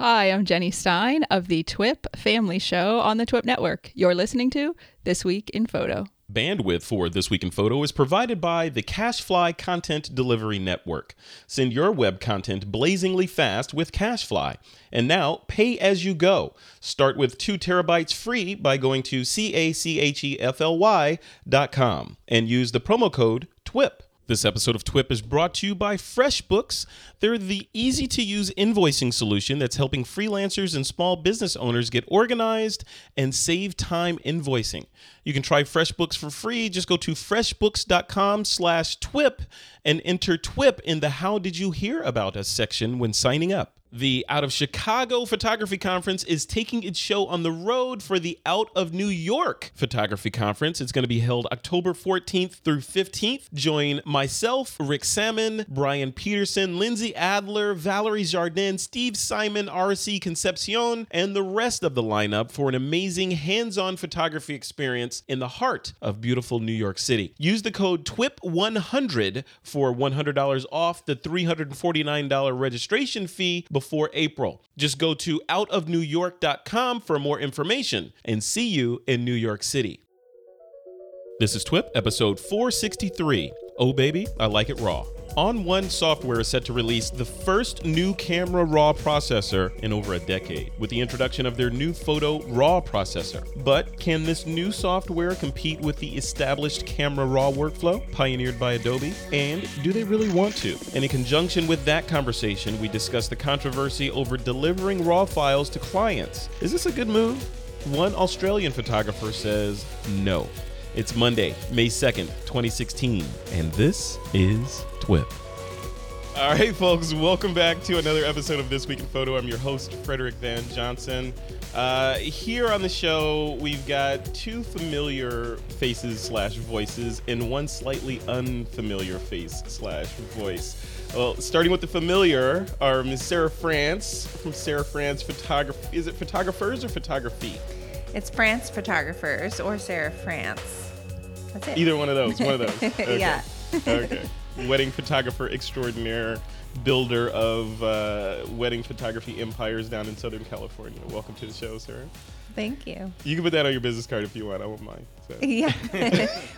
Hi, I'm Jenny Stein of the Twip Family Show on the Twip Network. You're listening to This Week in Photo. Bandwidth for This Week in Photo is provided by the CacheFly Content Delivery Network. Send your web content blazingly fast with CacheFly. And now, pay as you go. Start with 2 terabytes free by going to cachefly.com and use the promo code TWIP. This episode of TWIP is brought to you by FreshBooks. They're the easy-to-use invoicing solution that's helping freelancers and small business owners get organized and save time invoicing. You can try FreshBooks for free. Just go to freshbooks.com/TWIP and enter TWIP in the How Did You Hear About Us section when signing up. The Out of Chicago Photography Conference is taking its show on the road for the Out of New York Photography Conference. It's going to be held October 14th through 15th. Join myself, Rick Salmon, Brian Peterson, Lindsay Adler, Valerie Jardin, Steve Simon, RC Concepcion, and the rest of the lineup for an amazing hands-on photography experience in the heart of beautiful New York City. Use the code TWIP100 for $100 off the $349 registration fee before April. Just go to outofnewyork.com for more information, and see you in New York City. This is TWIP episode 463. Oh baby, I like it raw. ON1 Software is set to release the first new Camera Raw processor in over a decade with the introduction of their new Photo RAW processor. But can this new software compete with the established Camera Raw workflow pioneered by Adobe? And do they really want to? And in conjunction with that conversation, we discuss the controversy over delivering RAW files to clients. Is this a good move? One Australian photographer says no. It's Monday, May 2nd, 2016, and this is TWIP. All right, folks, welcome back to another episode of This Week in Photo. I'm your host, Frederick Van Johnson. Here on the show, we've got two familiar faces slash voices and one slightly unfamiliar face slash voice. Well, starting with the familiar are Ms. Sarah France from Sarah France Photography. Is it photographers or photography? It's France Photographers or Sarah France. That's it. Either one of those. One of those. Okay. Yeah. Okay. Wedding photographer extraordinaire, builder of wedding photography empires down in Southern California. Welcome to the show, Sarah. Thank you. You can put that on your business card if you want. I won't mind. So. Yeah.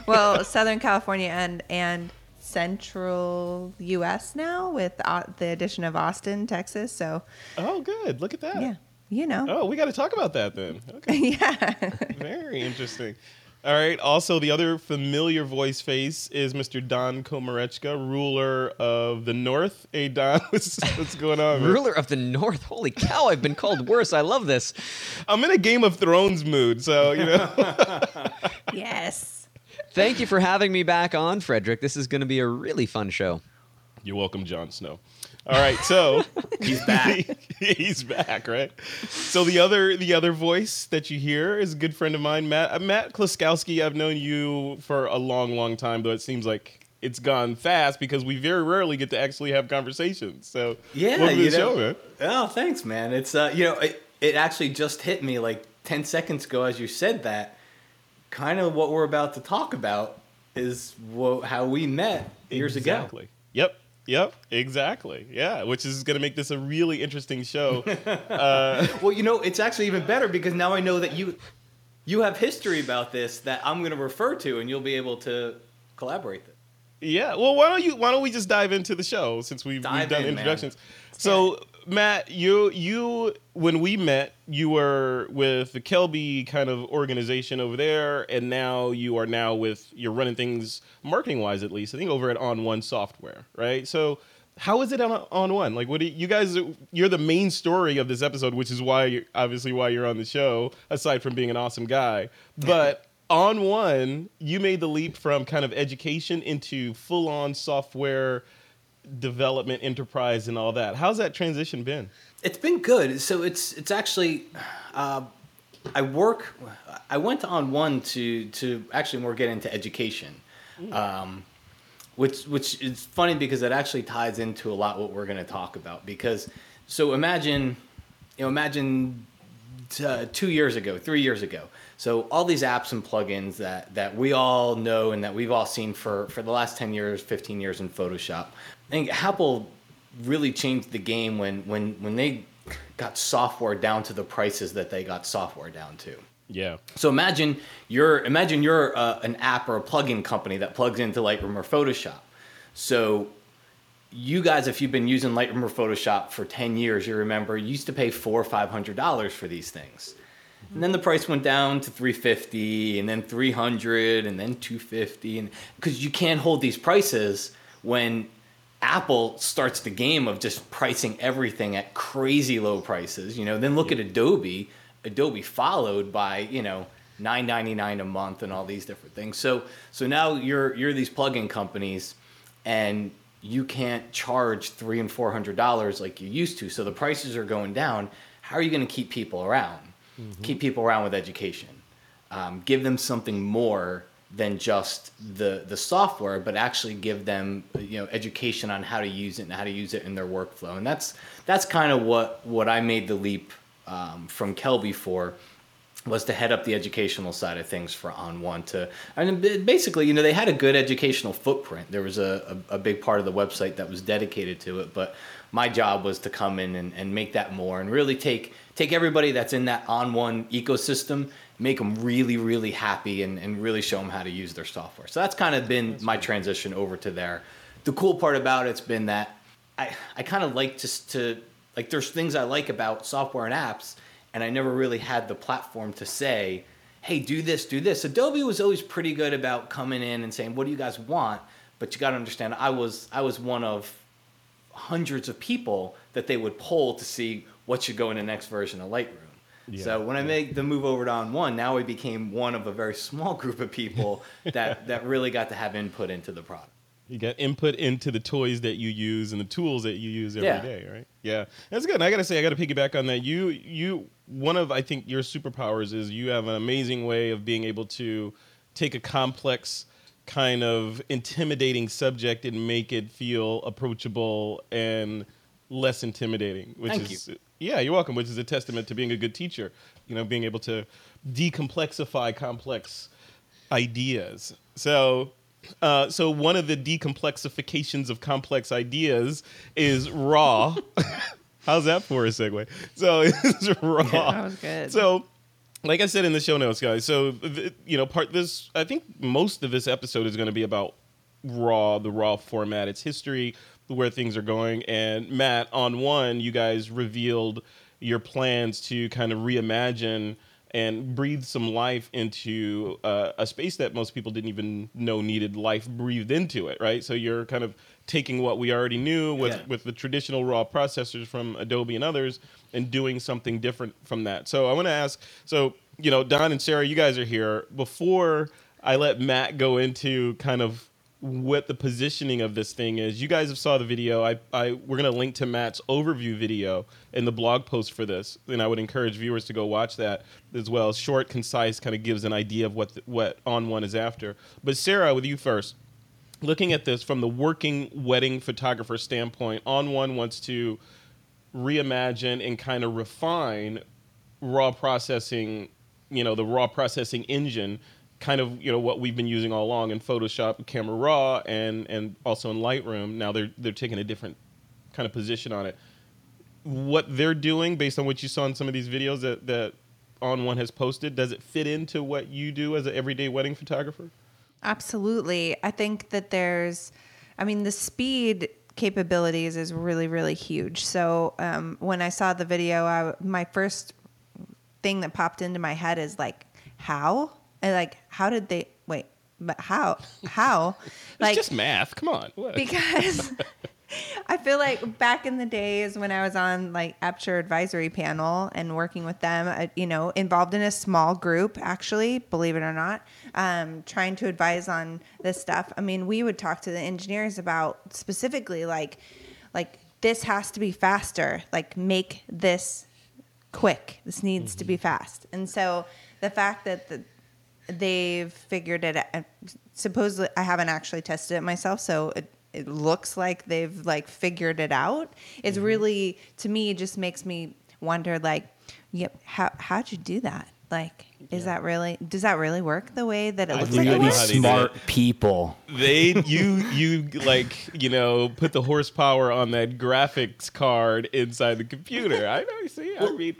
Well, Southern California and Central U.S. now with the addition of Austin, Texas. So. Oh, good. Look at that. Yeah. You know. Oh, we got to talk about that then. Okay. Yeah. Very interesting. All right. Also, the other familiar voice face is Mr. Don Komarechka, ruler of the North. Hey, Don, what's going on? Ruler of the North? Holy cow, I've been called worse. I love this. I'm in a Game of Thrones mood, so, you know. Yes. Thank you for having me back on, Frederick. This is going to be a really fun show. You're welcome, Jon Snow. All right, so he's back. He's back, right? So the other voice that you hear is a good friend of mine, Matt Kloskowski. I've known you for a long, long time, though it seems like it's gone fast because we very rarely get to actually have conversations. So yeah, welcome to the show, man. Oh, thanks, man. It's it actually just hit me like 10 seconds ago as you said that. Kind of what we're about to talk about is how we met years ago. Exactly. Yep, exactly. Yeah, which is going to make this a really interesting show. Well, you know, it's actually even better because now I know that you have history about this that I'm going to refer to, and you'll be able to collaborate. Yeah. Well, why don't we just dive into the show since we've done introductions? Man. So, Matt, you when we met, you were with the Kelby kind of organization over there, and now you're running things marketing-wise, at least I think over at ON1 Software, right? So how is it on ON1? Like, what do you guys? You're the main story of this episode, which is why you're on the show, aside from being an awesome guy, but. ON1, you made the leap from kind of education into full-on software development, enterprise, and all that. How's that transition been? It's been good. So it's actually, I went to ON1 to actually more get into education, which is funny because it actually ties into a lot what we're going to talk about. Because so imagine 2 years ago, 3 years ago. So all these apps and plugins that we all know and that we've all seen for the last 10 years, 15 years in Photoshop. I think Apple really changed the game when they got software down to the prices that they got software down to. Yeah. So imagine you're an app or a plugin company that plugs into Lightroom or Photoshop. So you guys, if you've been using Lightroom or Photoshop for 10 years, you remember you used to pay $400 or $500 for these things. Mm-hmm. And then the price went down to $350 and then $300 and then $250. And because you can't hold these prices when Apple starts the game of just pricing everything at crazy low prices, you know, then look at Adobe. Adobe followed by, you know, $9.99 a month and all these different things. So now you're these plugin companies and you can't charge $300 and $400 like you used to. So the prices are going down. How are you going to keep people around? Mm-hmm. Keep people around with education. Give them something more than just the software, but actually give them, you know, education on how to use it and how to use it in their workflow. And that's kind of what I made the leap from Kelby for, was to head up the educational side of things for ON1 to, I mean, basically, you know, they had a good educational footprint. There was a big part of the website that was dedicated to it, but my job was to come in and make that more and really take everybody that's in that ON1 ecosystem, make them really, really happy and really show them how to use their software. So that's kind of been my transition over to there. The cool part about it's been that I kind of like like there's things I like about software and apps, and I never really had the platform to say, hey, do this, do this. Adobe was always pretty good about coming in and saying, what do you guys want? But you got to understand, I was one of hundreds of people that they would poll to see what should go in the next version of Lightroom. Yeah, so when I made the move over to ON1, now I became one of a very small group of people that really got to have input into the product. You got input into the toys that you use and the tools that you use every day, right? Yeah, that's good. And I got to say, I got to piggyback on that. You, one of, I think, your superpowers is you have an amazing way of being able to take a complex kind of intimidating subject and make it feel approachable and less intimidating. Thank you. Yeah, you're welcome, which is a testament to being a good teacher, you know, being able to decomplexify complex ideas. So one of the decomplexifications of complex ideas is raw. How's that for a segue? So it's raw. Yeah, that was good. So, like I said in the show notes, guys. So you know, I think most of this episode is going to be about raw, the raw format, its history, where things are going. And Matt, ON1, you guys revealed your plans to kind of reimagine and breathe some life into a space that most people didn't even know needed life breathed into it, right? So you're kind of taking what we already knew with the traditional raw processors from Adobe and others and doing something different from that. So I want to ask, so, you know, Don and Sarah, you guys are here. Before I let Matt go into kind of what the positioning of this thing is, you guys have saw the video. We're going to link to Matt's overview video in the blog post for this, and I would encourage viewers to go watch that as well. Short, concise, kind of gives an idea of what ON1 is after. But Sarah, with you first, looking at this from the working wedding photographer standpoint, ON1 wants to reimagine and kind of refine raw processing, you know, the raw processing engine, kind of, you know, what we've been using all along in Photoshop, Camera Raw, and also in Lightroom. Now they're taking a different kind of position on it. What they're doing, based on what you saw in some of these videos that ON1 has posted, does it fit into what you do as an everyday wedding photographer? Absolutely. I think that the speed capabilities is really, really huge. So when I saw the video, my first thing that popped into my head is like, how? And like, how did they, wait, but how? It's like, just math, come on. What? Because I feel like back in the days when I was on like Aperture advisory panel and working with them, you know, involved in a small group, actually, believe it or not, trying to advise on this stuff. I mean, we would talk to the engineers about specifically like this has to be faster, like make this quick. This needs to be fast. And so the fact that they've figured it out. Supposedly, I haven't actually tested it myself, so it looks like they've like figured it out. It's really, to me, just makes me wonder, like, yep, how'd you do that? Like, is that really? Does that really work the way that it looks like? Really smart people. You put the horsepower on that graphics card inside the computer. I know. See, I mean,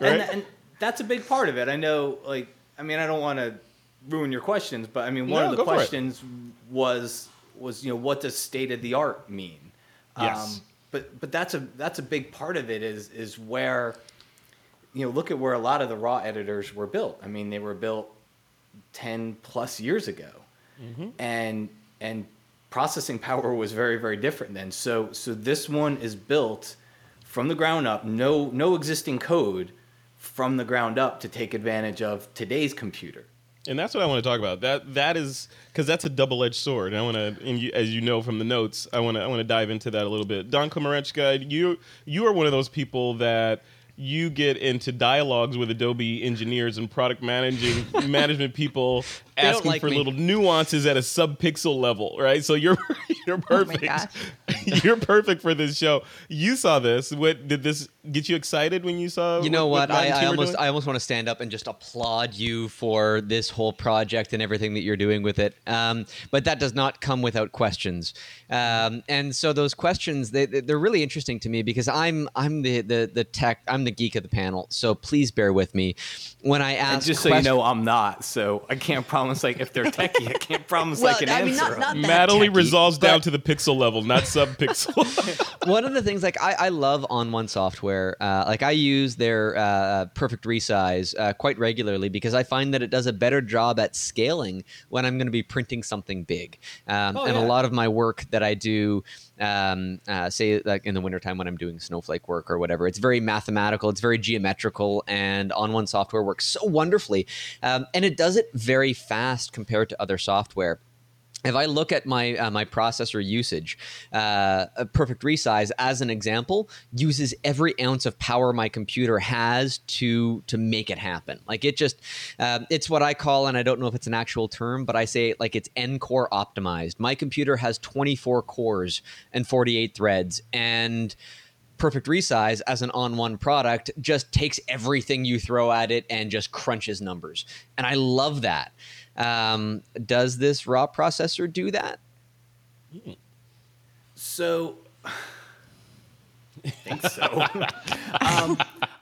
right? and that's a big part of it. I know. Like, I mean, I don't want to ruin your questions, but I mean, one of the questions was what does state of the art mean? Yes. But that's a big part of it is where. Look at where a lot of the raw editors were built. I mean, they were built 10 plus years ago, mm-hmm. and processing power was very, very different then. So this one is built from the ground up. No existing code from the ground up to take advantage of today's computer. And that's what I want to talk about. That is because that's a double-edged sword. And I want to, as you know from the notes, I want to dive into that a little bit. Don Komarechka, you are one of those people that. You get into dialogues with Adobe engineers and product management people asking for little nuances at a sub-pixel level, right? So you're perfect. Oh my gosh. You're perfect for this show. You saw this. What did this get you excited when you saw? You know what? I almost want to stand up and just applaud you for this whole project and everything that you're doing with it. But that does not come without questions. And so those questions they're really interesting to me because I'm the tech. I'm the geek of the panel, so please bear with me when I ask. And just so you know, I'm not. So I can't promise if they're techie, I can't promise answer. Natalie resolves down to the pixel level, not sub pixel. One of the things I love ON1 Software. I use their Perfect Resize quite regularly because I find that it does a better job at scaling when I'm going to be printing something big. A lot of my work that I do. Say like in the wintertime when I'm doing snowflake work or whatever, it's very mathematical, it's very geometrical, and ON1 Software works so wonderfully. And it does it very fast compared to other software. If I look at my processor usage, Perfect Resize, as an example, uses every ounce of power my computer has to make it happen. Like it just, it's what I call, and I don't know if it's an actual term, but I say it's N-core optimized. My computer has 24 cores and 48 threads, and Perfect Resize as an ON1 product just takes everything you throw at it and just crunches numbers. And I love that. Does this raw processor do that? So, I think so.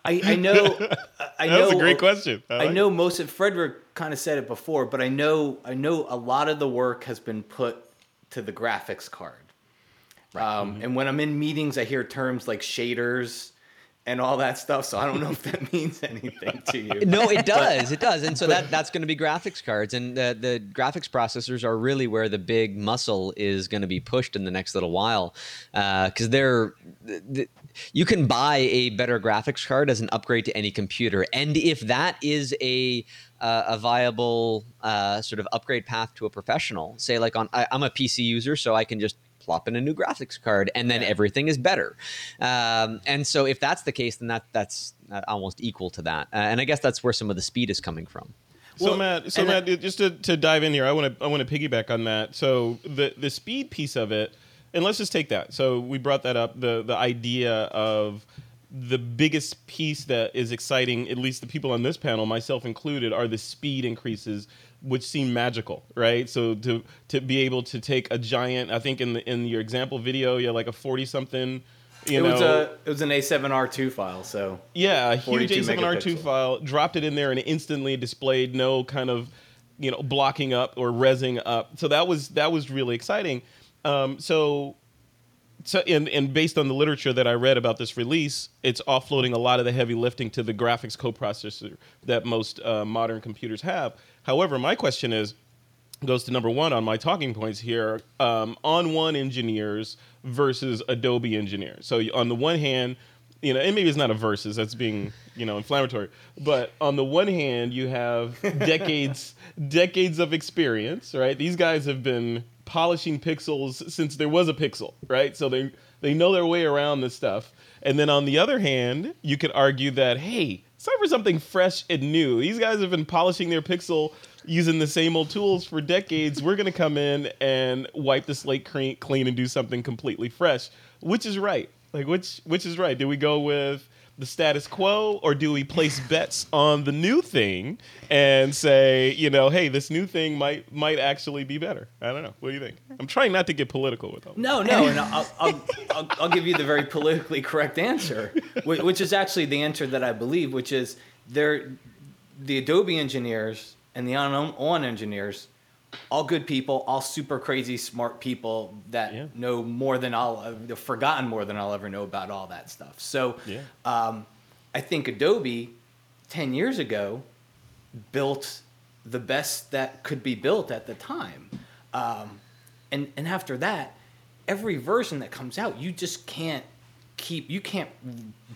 I know. That's a great question. I know most of Frederick kind of said it before, but I know a lot of the work has been put to the graphics card. Right. Mm-hmm. And when I'm in meetings, I hear terms like shaders. And all that stuff, so I don't know if that means anything to you. No, it does. It does. And so that's going to be graphics cards. And the graphics processors are really where the big muscle is going to be pushed in the next little while. Because you can buy a better graphics card as an upgrade to any computer. And if that is a viable sort of upgrade path to a professional, say I'm a PC user, so I can just plop in a new graphics card, and then everything is better. And so if that's the case, then that's almost equal to that. And I guess that's where some of the speed is coming from. So Matt, just to dive in here, I want to piggyback on that. So the speed piece of it, and let's just take that. So we brought that up, the idea of the biggest piece that is exciting, at least the people on this panel, myself included, are the speed increases which seem magical, right? So to be able to take a giant, I think in your example video, you had like a 40-something, it was an A7R2 file, so yeah, a huge A7R2 file, dropped it in there and it instantly displayed no kind of blocking up or resing up. So that was really exciting. So, based on the literature that I read about this release, it's offloading a lot of the heavy lifting to the graphics coprocessor that most modern computers have. However, my question goes to number one on my talking points here, ON1 engineers versus Adobe engineers. So on the one hand, and maybe it's not a versus, that's being, inflammatory. But on the one hand, you have decades of experience, right? These guys have been polishing pixels since there was a pixel, right? So they know their way around this stuff. And then on the other hand, you could argue that, hey, it's time for something fresh and new. These guys have been polishing their pixel using the same old tools for decades. We're going to come in and wipe the slate clean and do something completely fresh. Which is right? Which is right? Do we go with the status quo, or do we place bets on the new thing and say, you know, hey, this new thing might actually be better? I don't know. What do you think? I'm trying not to get political with them. No, and I'll give you the very politically correct answer, which is actually the answer that I believe, which is the Adobe engineers and the ON1 engineers, all good people, all super crazy smart people that know more than they've forgotten more than I'll ever know about all that stuff. So I think Adobe 10 years ago built the best that could be built at the time. And after that, every version that comes out, you just can't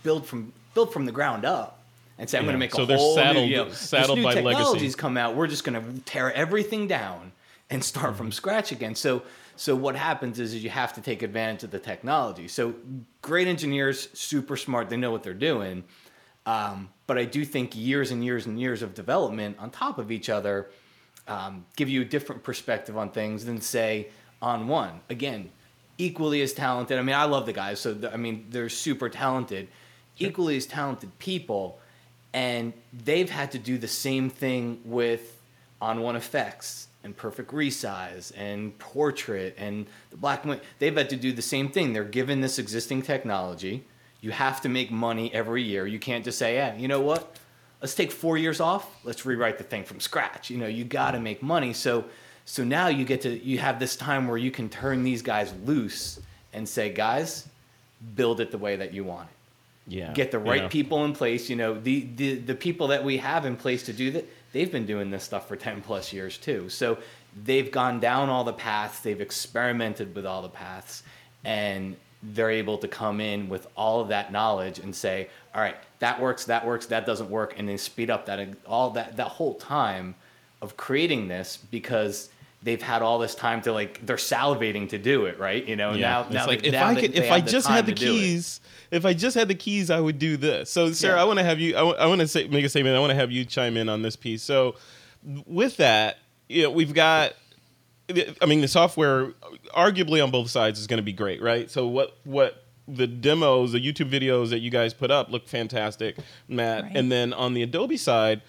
build from the ground up. And say, I'm going to make a whole new, new by technologies legacy. Come out. We're just going to tear everything down and start from scratch again. So what happens is you have to take advantage of the technology. So great engineers, super smart. They know what they're doing. But I do think years and years and years of development on top of each other give you a different perspective on things than, say, ON1. Again, equally as talented. I mean, I love the guys. So, they're super talented. Sure. Equally as talented people. And they've had to do the same thing with ON1 Effects and Perfect Resize and Portrait and the black and white. They've had to do the same thing. They're given this existing technology. You have to make money every year. You can't just say, you know what? Let's take 4 years off. Let's rewrite the thing from scratch. You know, you got to make money. So now you have this time where you can turn these guys loose and say, guys, build it the way that you want it. Yeah, get the right people in place. You know, the people that we have in place to do that, they've been doing this stuff for 10 plus years too. So they've gone down all the paths, they've experimented with all the paths, and they're able to come in with all of that knowledge and say, all right, that works, that doesn't work, and they speed up that whole time of creating this because they've had all this time to, like, they're salivating to do it, right? You know, if I just had the keys, I would do this. So, Sarah, I want to have you. I want to make a statement. I want to have you chime in on this piece. So, with that, we've got. I mean, the software, arguably on both sides, is going to be great, right? So, what the demos, the YouTube videos that you guys put up look fantastic, Matt. Right. And then on the Adobe side,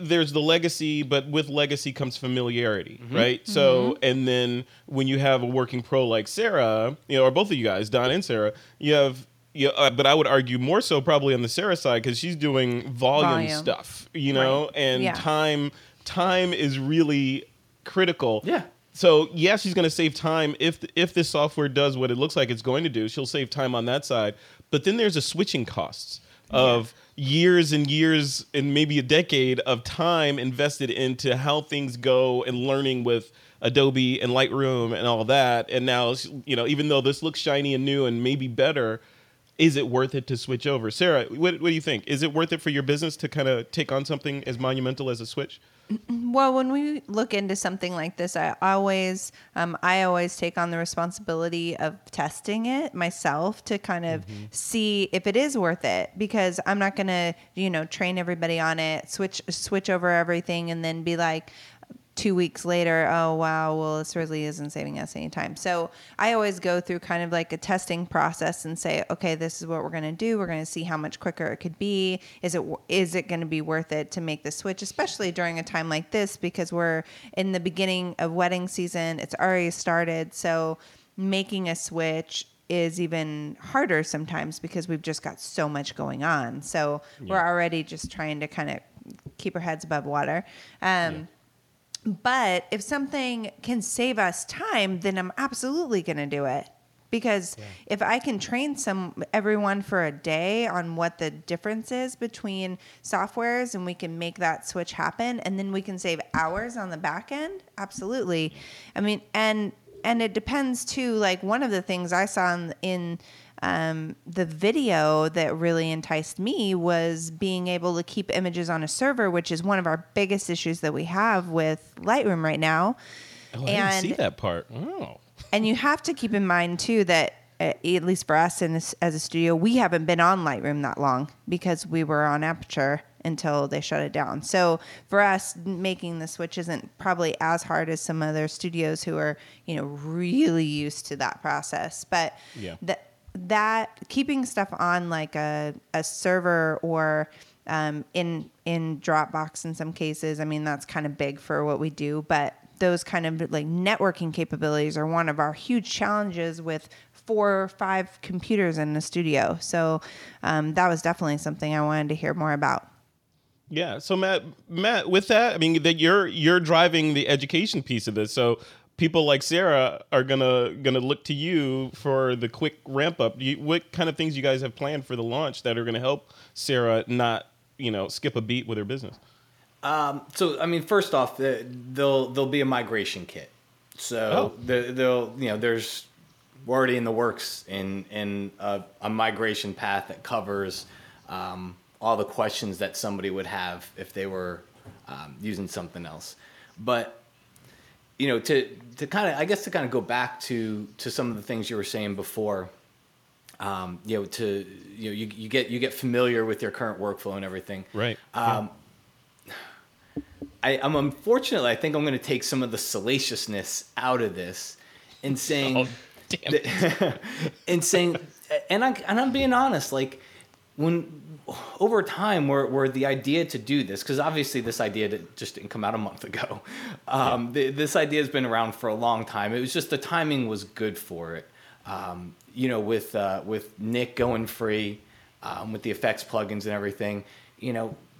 there's the legacy, but with legacy comes familiarity, right? Mm-hmm. So, and then when you have a working pro like Sarah, or both of you guys, Don and Sarah, you have, but I would argue more so probably on the Sarah side because she's doing volume stuff, right. And time is really critical. Yeah. So, she's going to save time if this software does what it looks like it's going to do. She'll save time on that side, but then there's a switching costs of years and years and maybe a decade of time invested into how things go and learning with Adobe and Lightroom and all that. And now, even though this looks shiny and new and maybe better, is it worth it to switch over? Sarah, what do you think? Is it worth it for your business to kind of take on something as monumental as a switch? Well, when we look into something like this, I always take on the responsibility of testing it myself to kind of see if it is worth it, because I'm not going to, train everybody on it, switch over everything, and then be like 2 weeks later, oh, wow, well, this really isn't saving us any time. So I always go through kind of like a testing process and say, okay, this is what we're going to do. We're going to see how much quicker it could be. Is it going to be worth it to make the switch, especially during a time like this, because we're in the beginning of wedding season. It's already started. So making a switch is even harder sometimes because we've just got so much going on. So we're already just trying to kind of keep our heads above water. But if something can save us time, then I'm absolutely going to do it. Because if I can train everyone for a day on what the difference is between softwares, and we can make that switch happen, and then we can save hours on the back end, absolutely. I mean, and it depends too. Like, one of the things I saw in the video that really enticed me was being able to keep images on a server, which is one of our biggest issues that we have with Lightroom right now. Oh, I didn't see that part. Oh. And you have to keep in mind, too, that at least for us as a studio, we haven't been on Lightroom that long because we were on Aperture until they shut it down. So for us, making the switch isn't probably as hard as some other studios who are, really used to that process. But that keeping stuff on like a server or in Dropbox in some cases, I mean, that's kind of big for what we do, but those kind of like networking capabilities are one of our huge challenges with 4 or 5 computers in the studio. So that was definitely something I wanted to hear more about. Yeah. So Matt, with that, I mean, that you're driving the education piece of this. So people like Sarah are gonna look to you for the quick ramp up. What kind of things you guys have planned for the launch that are gonna help Sarah not, skip a beat with her business? So I mean, first off, there'll be a migration kit. So there's. We're already in the works in a migration path that covers all the questions that somebody would have if they were using something else. But to kind of go back to some of the things you were saying before, you get familiar with your current workflow and everything. Right. I'm unfortunately, I think I'm going to take some of the salaciousness out of this and saying. Oh. And I'm being honest, like when over time where the idea to do this, because obviously this idea just didn't come out a month ago. This idea has been around for a long time. It was just the timing was good for it. With Nick going free, with the effects plugins and everything,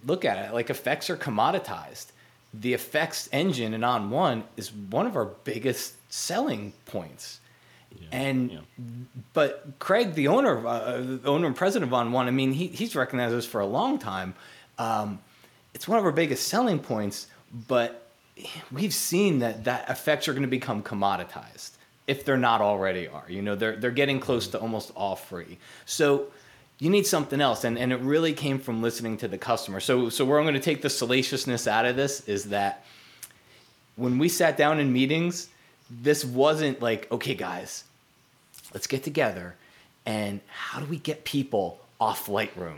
look at it, like effects are commoditized. The effects engine in ON1 is one of our biggest selling points. Yeah, But Craig, the owner and president of ON1, I mean, he's recognized us for a long time. It's one of our biggest selling points, but we've seen that effects are going to become commoditized if they're not already are. They're getting close to almost all free. So you need something else, and it really came from listening to the customer. So where I'm going to take the salaciousness out of this is that when we sat down in meetings. This wasn't like, okay, guys, let's get together and how do we get people off Lightroom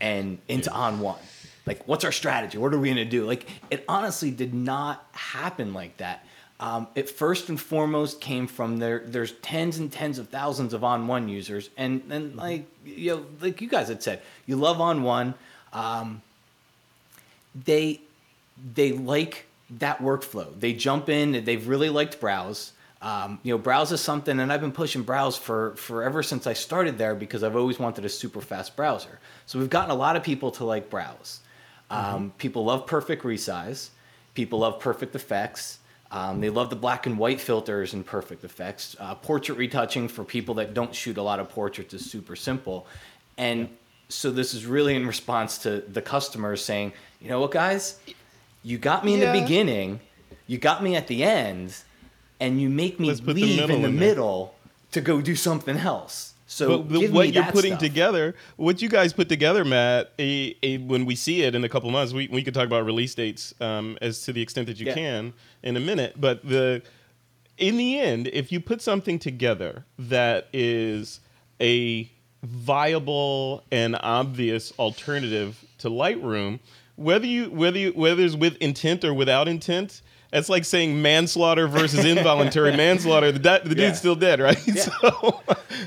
and into ON1? Like, what's our strategy? What are we going to do? Like, it honestly did not happen like that. It first and foremost came from there's tens and tens of thousands of ON1 users. And like you guys had said, you love ON1. They like that workflow. They jump in. They've really liked Browse. Browse is something, and I've been pushing Browse for ever since I started there because I've always wanted a super fast browser. So we've gotten a lot of people to like Browse. People love Perfect Resize. People love Perfect Effects. They love the black and white filters and Perfect Effects. Portrait retouching for people that don't shoot a lot of portraits is super simple. And so this is really in response to the customers saying, you know what, guys? You got me in the beginning, you got me at the end, and you make me leave in the middle to go do something else. So but what you're putting together, what you guys put together, Matt, when we see it in a couple months, we could talk about release dates as to the extent that you can in a minute. But in the end, if you put something together that is a viable and obvious alternative to Lightroom, whether it's with intent or without intent, that's like saying manslaughter versus involuntary manslaughter. The dude's still dead, right? Yeah.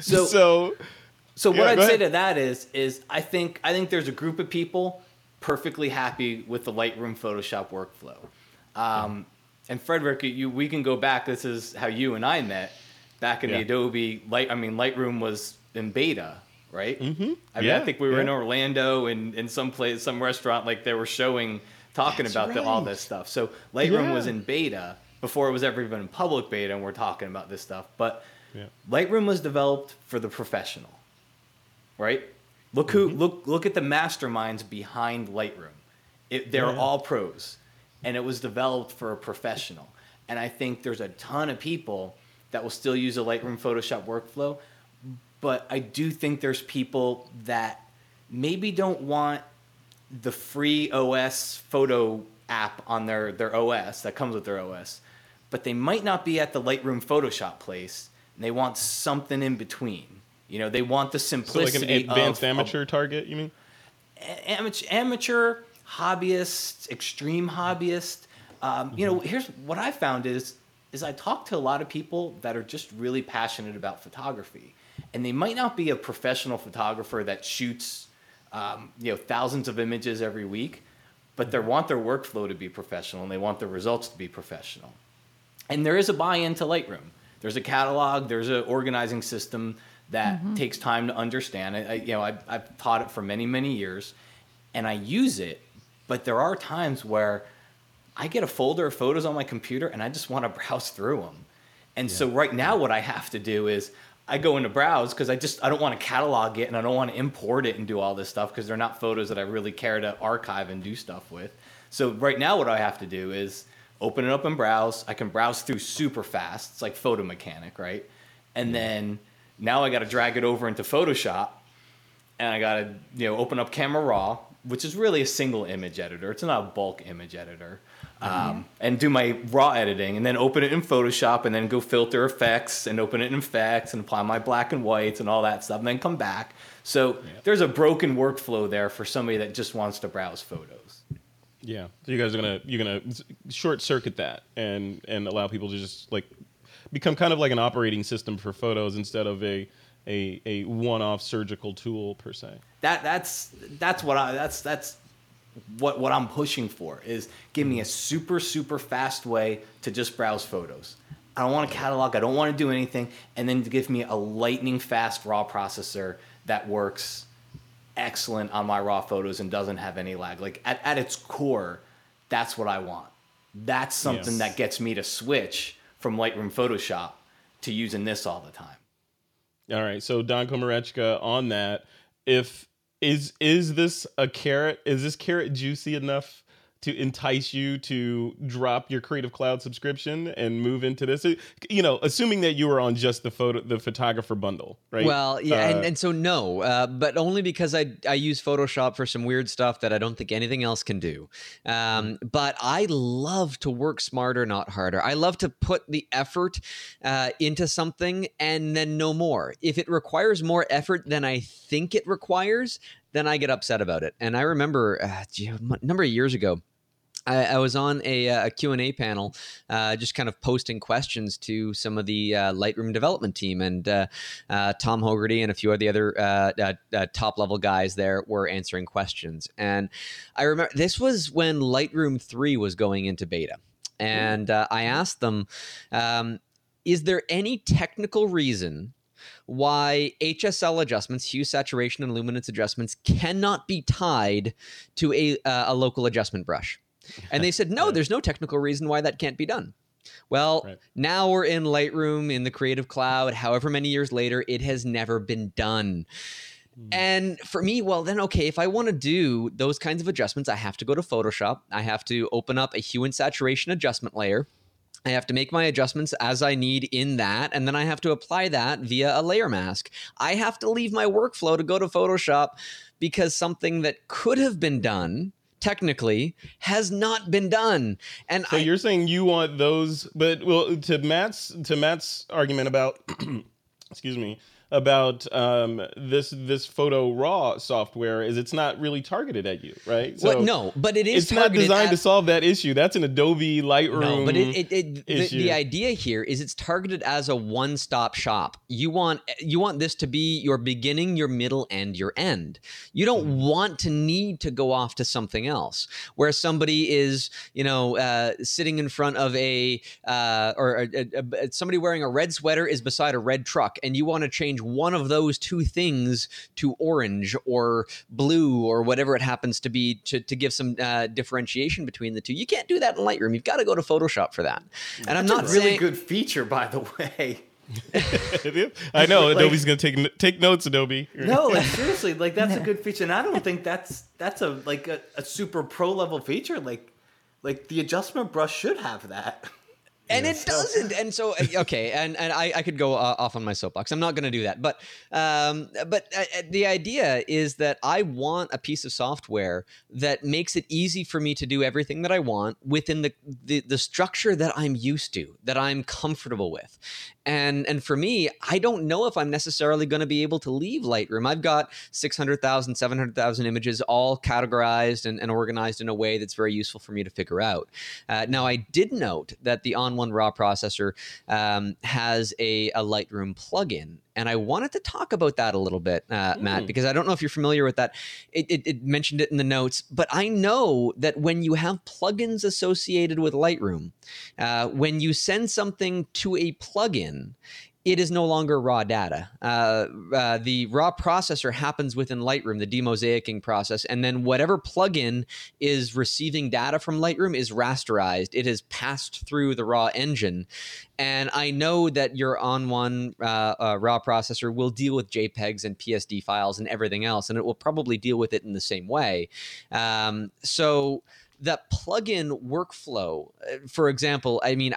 So what I'd say to that is I think there's a group of people perfectly happy with the Lightroom Photoshop workflow. And Frederick, we can go back. This is how you and I met back in the Adobe Lightroom was in beta. Right? Mm-hmm. I think we were in Orlando and in some place, some restaurant, like they were talking about all this stuff. So Lightroom was in beta before it was ever even in public beta, and we're talking about this stuff. But Lightroom was developed for the professional, right? Look look at the masterminds behind Lightroom. They're all pros, and it was developed for a professional. And I think there's a ton of people that will still use a Lightroom Photoshop workflow. But I do think there's people that maybe don't want the free OS photo app on their OS that comes with their OS, but they might not be at the Lightroom Photoshop place, and they want something in between. They want the simplicity. So like an advanced amateur target, you mean? Amateur, hobbyist, extreme hobbyist. Here's what I found is I talk to a lot of people that are just really passionate about photography. and they might not be a professional photographer that shoots thousands of images every week, but they want their workflow to be professional and they want their results to be professional. And there is a buy-in to Lightroom. There's a catalog, there's an organizing system that mm-hmm. takes time to understand. I've taught it for many, many years, and I use it, but there are times where I get a folder of photos on my computer and I just want to browse through them. And so right now what I have to do is I go into browse because I don't want to catalog it and I don't want to import it and do all this stuff because they're not photos that I really care to archive and do stuff with. So right now what I have to do is open it up and browse. I can browse through super fast. It's like Photo Mechanic, right? And then now I got to drag it over into Photoshop and I got to open up Camera Raw, which is really a single image editor. It's not a bulk image editor. And do my raw editing and then open it in Photoshop and then go filter effects and open it in effects and apply my black and whites and all that stuff and then come back. So there's a broken workflow there for somebody that just wants to browse photos. Yeah. So you guys are you're gonna short circuit that and allow people to just like become kind of like an operating system for photos instead of a one-off surgical tool per se. That's what I'm pushing for is give me a super, super fast way to just browse photos. I don't want to catalog. I don't want to do anything. And then give me a lightning fast raw processor that works excellent on my raw photos and doesn't have any lag. Like at its core, that's what I want. That's something that gets me to switch from Lightroom Photoshop to using this all the time. All right. So Don Komarechka on that, Is this a carrot? Is this carrot juicy enough to entice you to drop your Creative Cloud subscription and move into this? You know, assuming that you were on just the photographer bundle, right? Well, yeah, and so no, but only because I use Photoshop for some weird stuff that I don't think anything else can do. But I love to work smarter, not harder. I love to put the effort into something and then no more. If it requires more effort than I think it requires, then I get upset about it. And I remember a number of years ago, I was on a Q&A panel, just kind of posting questions to some of the Lightroom development team. And Tom Hogarty and a few of the other top-level guys there were answering questions. And I remember this was when Lightroom 3 was going into beta. And I asked them, is there any technical reason why HSL adjustments, hue, saturation, and luminance adjustments cannot be tied to a local adjustment brush? And they said, no, there's no technical reason why that can't be done. Well, now we're in Lightroom, in the Creative Cloud, however many years later, it has never been done. And for me, well, then, okay, if I want to do those kinds of adjustments, I have to go to Photoshop. I have to open up a hue and saturation adjustment layer. I have to make my adjustments as I need in that, and then I have to apply that via a layer mask. I have to leave my workflow to go to Photoshop because something that could have been done technically has not been done. And so you're saying you want those, but well, to Matt's argument about, excuse me, about this Photo RAW software is it's not really targeted at you, right? So well, no, but it is. It's not designed to solve that issue. That's an Adobe Lightroom. No, but the idea here is it's targeted as a one-stop shop. You want this to be your beginning, your middle, and your end. You don't want to need to go off to something else where somebody is, sitting in front of somebody wearing a red sweater is beside a red truck, and you want to change one of those two things to orange or blue or whatever it happens to be to give some differentiation between the two. You can't do that in Lightroom. You've got to go to Photoshop for that. And that's I'm not a really saying... good feature, by the way. I know Adobe's gonna take notes. Adobe. No, like, seriously, like that's a good feature, and I don't think that's a like a super pro level feature. Like the adjustment brush should have that. And it doesn't. And so, okay. And I could go off on my soapbox. I'm not going to do that. But the idea is that I want a piece of software that makes it easy for me to do everything that I want within the structure that I'm used to, that I'm comfortable with. And for me, I don't know if I'm necessarily going to be able to leave Lightroom. I've got 600,000, 700,000 images all categorized and organized in a way that's very useful for me to figure out. Now, I did note that the ON1 ON1 RAW processor has a Lightroom plugin. And I wanted to talk about that a little bit, Matt, because I don't know if you're familiar with that. It mentioned it in the notes, but I know that when you have plugins associated with Lightroom, when you send something to a plugin, it is no longer raw data. The raw processor happens within Lightroom, the demosaicing process, and then whatever plugin is receiving data from Lightroom is rasterized. It is passed through the raw engine. And I know that your ON1 RAW processor will deal with JPEGs and PSD files and everything else, and it will probably deal with it in the same way. So that plugin workflow, for example, I mean,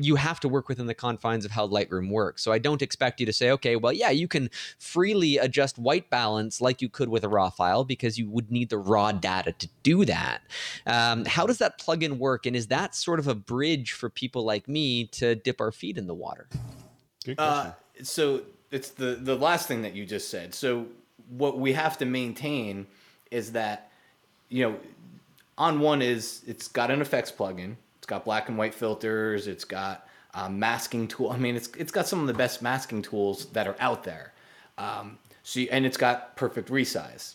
you have to work within the confines of how Lightroom works. So I don't expect you to say, okay, well, yeah, you can freely adjust white balance like you could with a raw file, because you would need the raw data to do that. How does that plugin work? And is that sort of a bridge for people like me to dip our feet in the water? Good question. So it's the last thing that you just said. So what we have to maintain is that, you know, ON1 it's got an effects plugin. It's got black and white filters. It's got masking tool. I mean, it's got some of the best masking tools that are out there. And it's got Perfect Resize.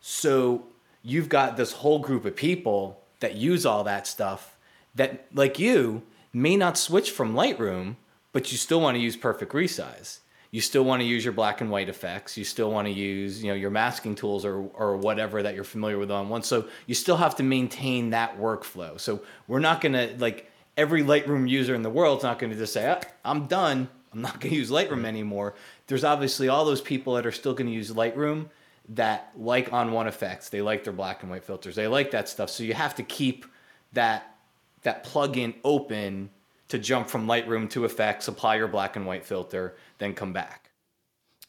So you've got this whole group of people that use all that stuff that, like you, may not switch from Lightroom, but you still want to use Perfect Resize. You still want to use your black and white effects. You still want to use, you know, your masking tools or whatever that you're familiar with on one. So you still have to maintain that workflow. So we're not going to, like, every Lightroom user in the world's not going to just say, oh, I'm done. I'm not going to use Lightroom anymore. There's obviously all those people that are still going to use Lightroom that like ON1 effects. They like their black and white filters. They like that stuff. So you have to keep that plugin open to jump from Lightroom to effects, apply your black and white filter, then come back.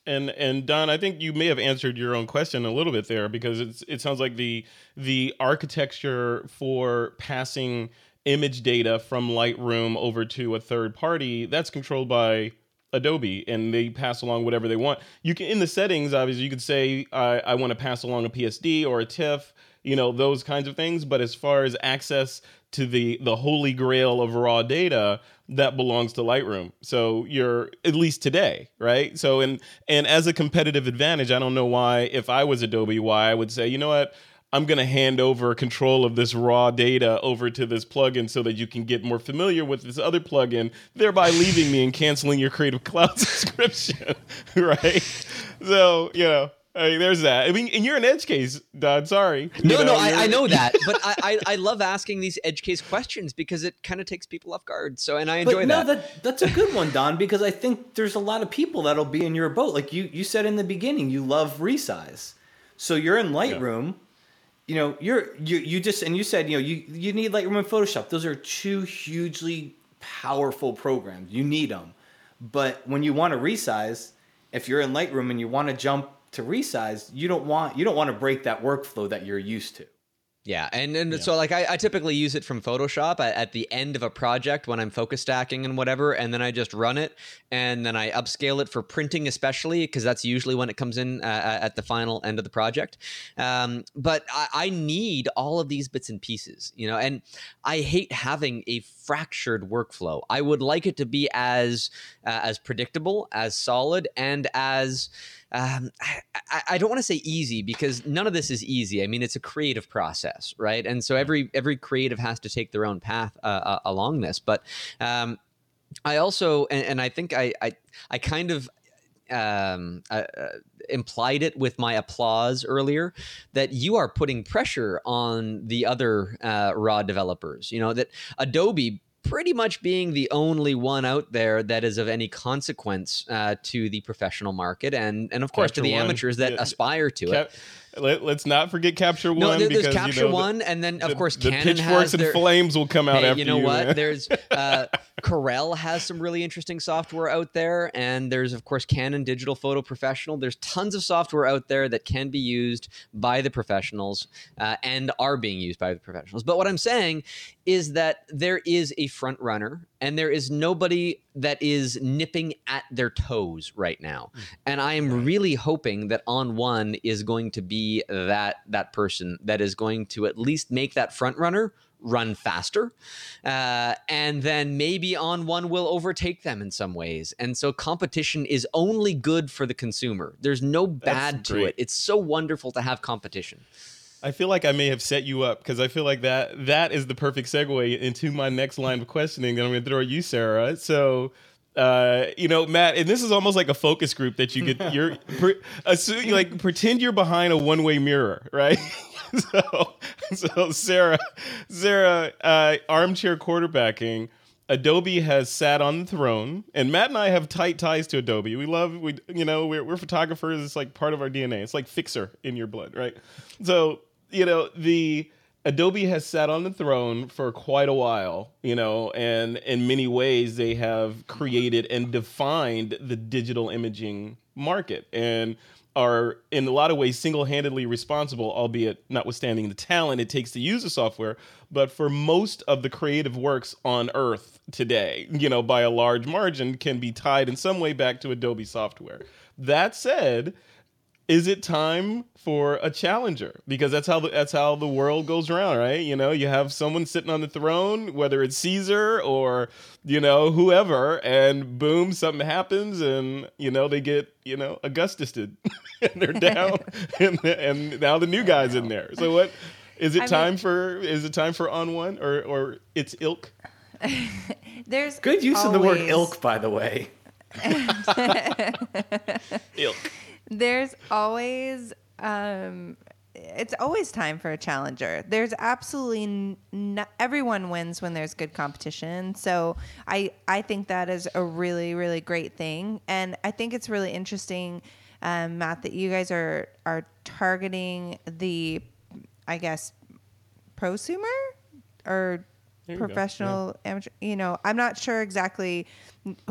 And Don, I think you may have answered your own question a little bit there, because it sounds like the architecture for passing image data from Lightroom over to a third party, that's controlled by Adobe, and they pass along whatever they want. You can, in the settings, obviously, you could say, I want to pass along a PSD or a TIFF, you know, those kinds of things. But as far as access to the holy grail of raw data, that belongs to Lightroom. So you're, at least today, right? So, and as a competitive advantage, I don't know why, if I was Adobe, why I would say, you know what, I'm going to hand over control of this raw data over to this plugin so that you can get more familiar with this other plugin, thereby leaving me and canceling your Creative Cloud subscription, right? So, you know. I mean, there's that. I mean, and you're an edge case, Don. Sorry. No, I know that. But I love asking these edge case questions because it kind of takes people off guard. So, and I enjoy that. No, that's a good one, Don, because I think there's a lot of people that'll be in your boat. Like you said in the beginning, you love resize. So you're in Lightroom. Yeah. You know, you said, you know, you need Lightroom and Photoshop. Those are two hugely powerful programs. You need them. But when you want to resize, if you're in Lightroom and you want to jump to resize, you don't want to break that workflow that you're used to. Yeah. And so, like, I typically use it from Photoshop at the end of a project when I'm focus stacking and whatever. And then I just run it, and then I upscale it for printing, especially because that's usually when it comes in at the final end of the project. But I need all of these bits and pieces, you know, and I hate having a fractured workflow. I would like it to be as predictable, as solid, and as... I don't want to say easy, because none of this is easy. I mean, it's a creative process, right? And so every creative has to take their own path along this. But I also, and I think I kind of implied it with my applause earlier, that you are putting pressure on the other raw developers. You know, that Adobe pretty much being the only one out there that is of any consequence to the professional market, and of course Capture to the amateurs that aspire to it. Let's not forget Capture One. No, there's Capture One, and then of course Canon has pitchforks and flames will come out after you. You know what? Man. There's Corel has some really interesting software out there, and there's of course Canon Digital Photo Professional. There's tons of software out there that can be used by the professionals and are being used by the professionals. But what I'm saying is that there is a front runner, and there is nobody that is nipping at their toes right now. And I am really hoping that ON1 is going to be that person that is going to at least make that front runner run faster. And then maybe ON1 will overtake them in some ways. And so competition is only good for the consumer. There's no bad to it. It's so wonderful to have competition. I feel like I may have set you up, because I feel like that is the perfect segue into my next line of questioning that I'm going to throw at you, Sarah. So, Matt, and this is almost like a focus group that you get. Pretend you're behind a one-way mirror, right? So Sarah, armchair quarterbacking. Adobe has sat on the throne, and Matt and I have tight ties to Adobe. We're photographers. It's like part of our DNA. It's like Fixer in your blood, right? So, the Adobe has sat on the throne for quite a while, and in many ways they have created and defined the digital imaging market and are in a lot of ways single-handedly responsible, albeit notwithstanding the talent it takes to use the software, but for most of the creative works on earth today, by a large margin, can be tied in some way back to Adobe software. That said, is it time for a challenger? Because that's how the world goes around, right? You have someone sitting on the throne, whether it's Caesar or whoever, and boom, something happens, and they get Augustused, and they're down, and now the new guy's in there. So what is it time for ON1 or its ilk? There's good use of the word ilk, by the way. Ilk. There's always, it's always time for a challenger. There's absolutely, everyone wins when there's good competition. So I think that is a really, really great thing. And I think it's really interesting, Matt, that you guys are targeting the, I guess, prosumer or professional amateur. I'm not sure exactly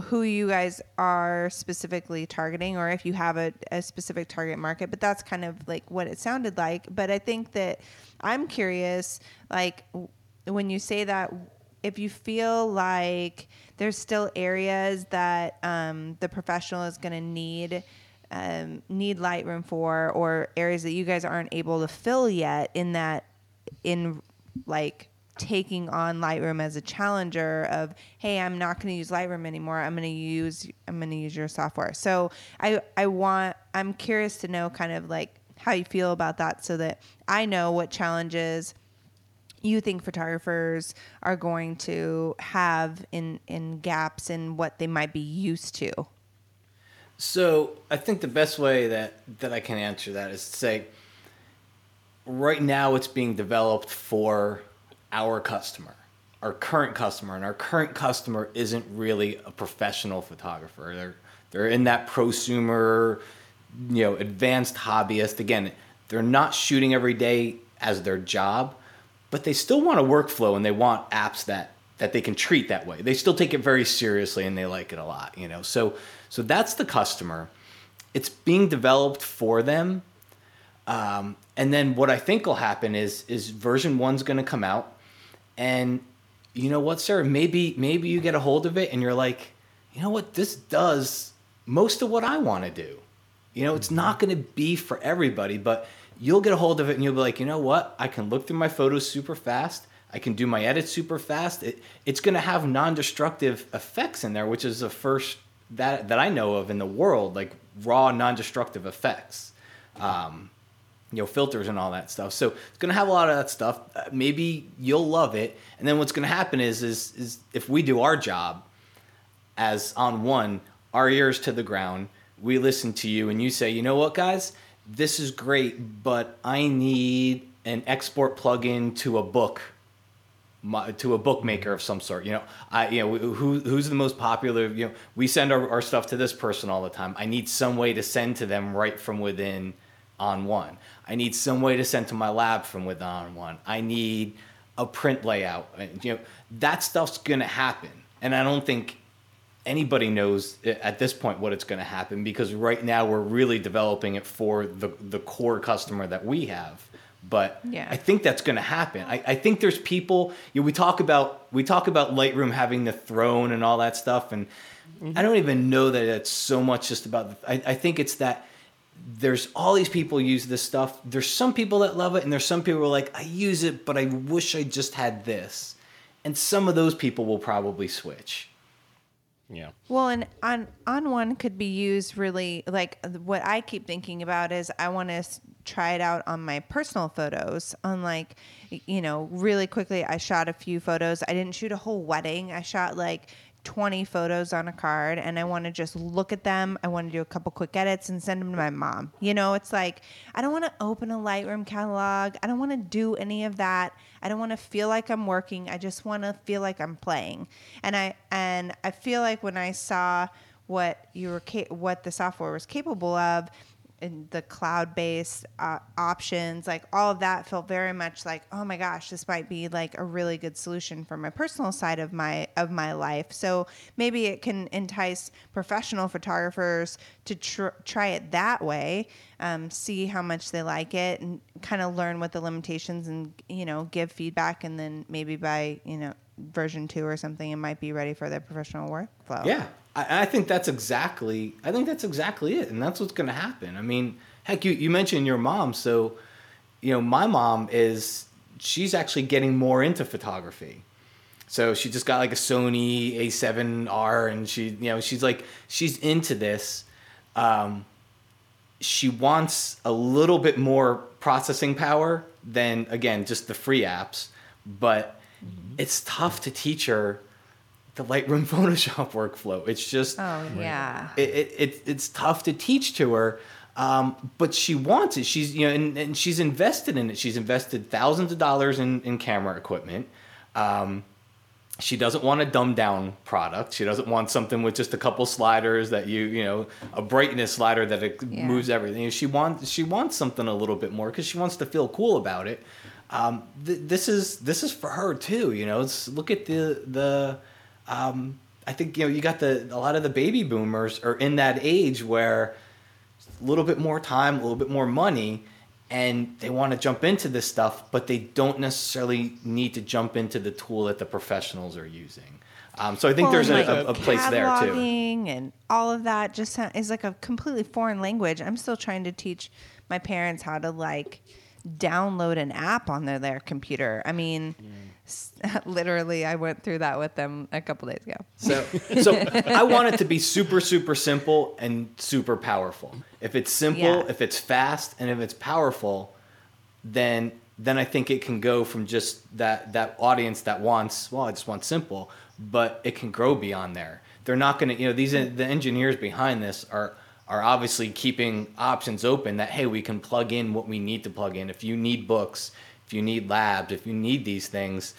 who you guys are specifically targeting, or if you have a specific target market, but that's kind of like what it sounded like. But I think that I'm curious, like when you say that, if you feel like there's still areas that the professional is going to need Lightroom for, or areas that you guys aren't able to fill yet in taking on Lightroom as a challenger of, hey, I'm not going to use Lightroom anymore. I'm going to use your software. So I'm curious to know kind of like how you feel about that, so that I know what challenges you think photographers are going to have in gaps in what they might be used to. So I think the best way that I can answer that is to say, right now it's being developed for our customer, our current customer, and our current customer isn't really a professional photographer. They're in that prosumer, advanced hobbyist. Again, they're not shooting every day as their job, but they still want a workflow, and they want apps that they can treat that way. They still take it very seriously, and they like it a lot, So that's the customer. It's being developed for them. And then what I think will happen is version 1's going to come out. And you know what, Sarah, maybe you get a hold of it and you're like, you know what, this does most of what I want to do. It's not going to be for everybody, but you'll get a hold of it and you'll be like, you know what, I can look through my photos super fast. I can do my edits super fast. It's going to have non-destructive effects in there, which is the first that I know of in the world, like raw non-destructive effects. Filters and all that stuff. So it's going to have a lot of that stuff. Maybe you'll love it. And then what's going to happen is if we do our job as ON1, our ears to the ground, we listen to you and you say, you know what, guys, this is great, but I need an export plugin to a book, to a bookmaker of some sort. Who's the most popular? We send our stuff to this person all the time. I need some way to send to them right from within ON1. I need some way to send to my lab from within ON1. I need a print layout. That stuff's going to happen. And I don't think anybody knows at this point what it's going to happen, because right now we're really developing it for the core customer that we have. But yeah, I think that's going to happen. I think there's people, we talk about Lightroom having the throne and all that stuff. And I don't even know that it's so much just about, I think it's that there's all these people use this stuff. There's some people that love it, and there's some people who are like, I use it, but I wish I just had this. And some of those people will probably switch. Yeah. Well, and on one could be used really, like what I keep thinking about is I want to try it out on my personal photos. On like, you know, really quickly, I shot a few photos. I didn't shoot a whole wedding. I shot like 20 photos on a card, and I want to just look at them. I want to do a couple quick edits and send them to my mom. You know, it's like, I don't want to open a Lightroom catalog. I don't want to do any of that. I don't want to feel like I'm working. I just want to feel like I'm playing. And I feel like when I saw what the software was capable of, and the cloud-based options, like all of that felt very much like, oh my gosh, this might be like a really good solution for my personal side of my life. So maybe it can entice professional photographers to try it that way, see how much they like it, and kind of learn what the limitations, and you know, give feedback, and then maybe by version 2 or something, it might be ready for their professional workflow. Yeah. I think that's exactly it, and that's what's going to happen. I mean, heck, you mentioned your mom, so my mom she's actually getting more into photography. So she just got like a Sony A7R, and she she's into this. She wants a little bit more processing power than, again, just the free apps, but it's tough to teach her the Lightroom Photoshop workflow. It's just, oh yeah, it's tough to teach to her, but she wants it. She's and she's invested in it. She's invested thousands of dollars in camera equipment. She doesn't want a dumbed down product. She doesn't want something with just a couple sliders that a brightness slider that moves everything. She wants something a little bit more because she wants to feel cool about it. This is for her too. It's, look at the. I think you got a lot of the baby boomers are in that age where a little bit more time, a little bit more money, and they want to jump into this stuff, but they don't necessarily need to jump into the tool that the professionals are using. So I think there's a place there too. Cataloging and all of that just is like a completely foreign language. I'm still trying to teach my parents how to download an app on their computer. I mean, literally, I went through that with them a couple days ago. So I want it to be super, super simple and super powerful. If it's simple, if it's fast, and if it's powerful, then I think it can go from just that audience that wants, well, I just want simple, but it can grow beyond there. They're not going to, the engineers behind this are obviously keeping options open that, hey, we can plug in what we need to plug in. If you need books, if you need labs, if you need these things,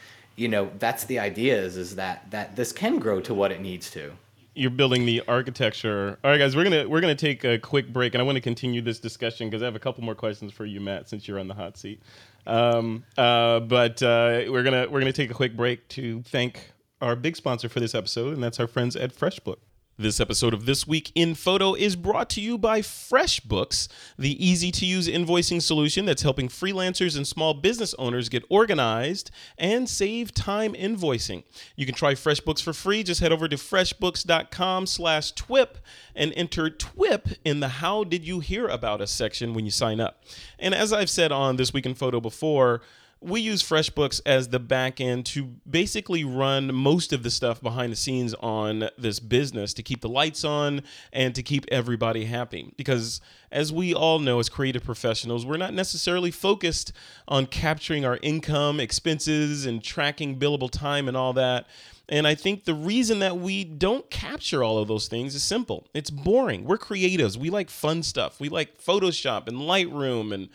that's the idea is that this can grow to what it needs to. You're building the architecture. All right, guys, we're gonna take a quick break, and I want to continue this discussion because I have a couple more questions for you, Matt, since you're on the hot seat. But we're gonna take a quick break to thank our big sponsor for this episode, and that's our friends at FreshBooks. This episode of This Week in Photo is brought to you by FreshBooks, the easy-to-use invoicing solution that's helping freelancers and small business owners get organized and save time invoicing. You can try FreshBooks for free. Just head over to freshbooks.com/twip and enter TWIP in the How Did You Hear About Us section when you sign up. And as I've said on This Week in Photo before, we use FreshBooks as the back end to basically run most of the stuff behind the scenes on this business to keep the lights on and to keep everybody happy. Because as we all know, as creative professionals, we're not necessarily focused on capturing our income, expenses, and tracking billable time and all that. And I think the reason that we don't capture all of those things is simple. It's boring. We're creatives. We like fun stuff. We like Photoshop and Lightroom and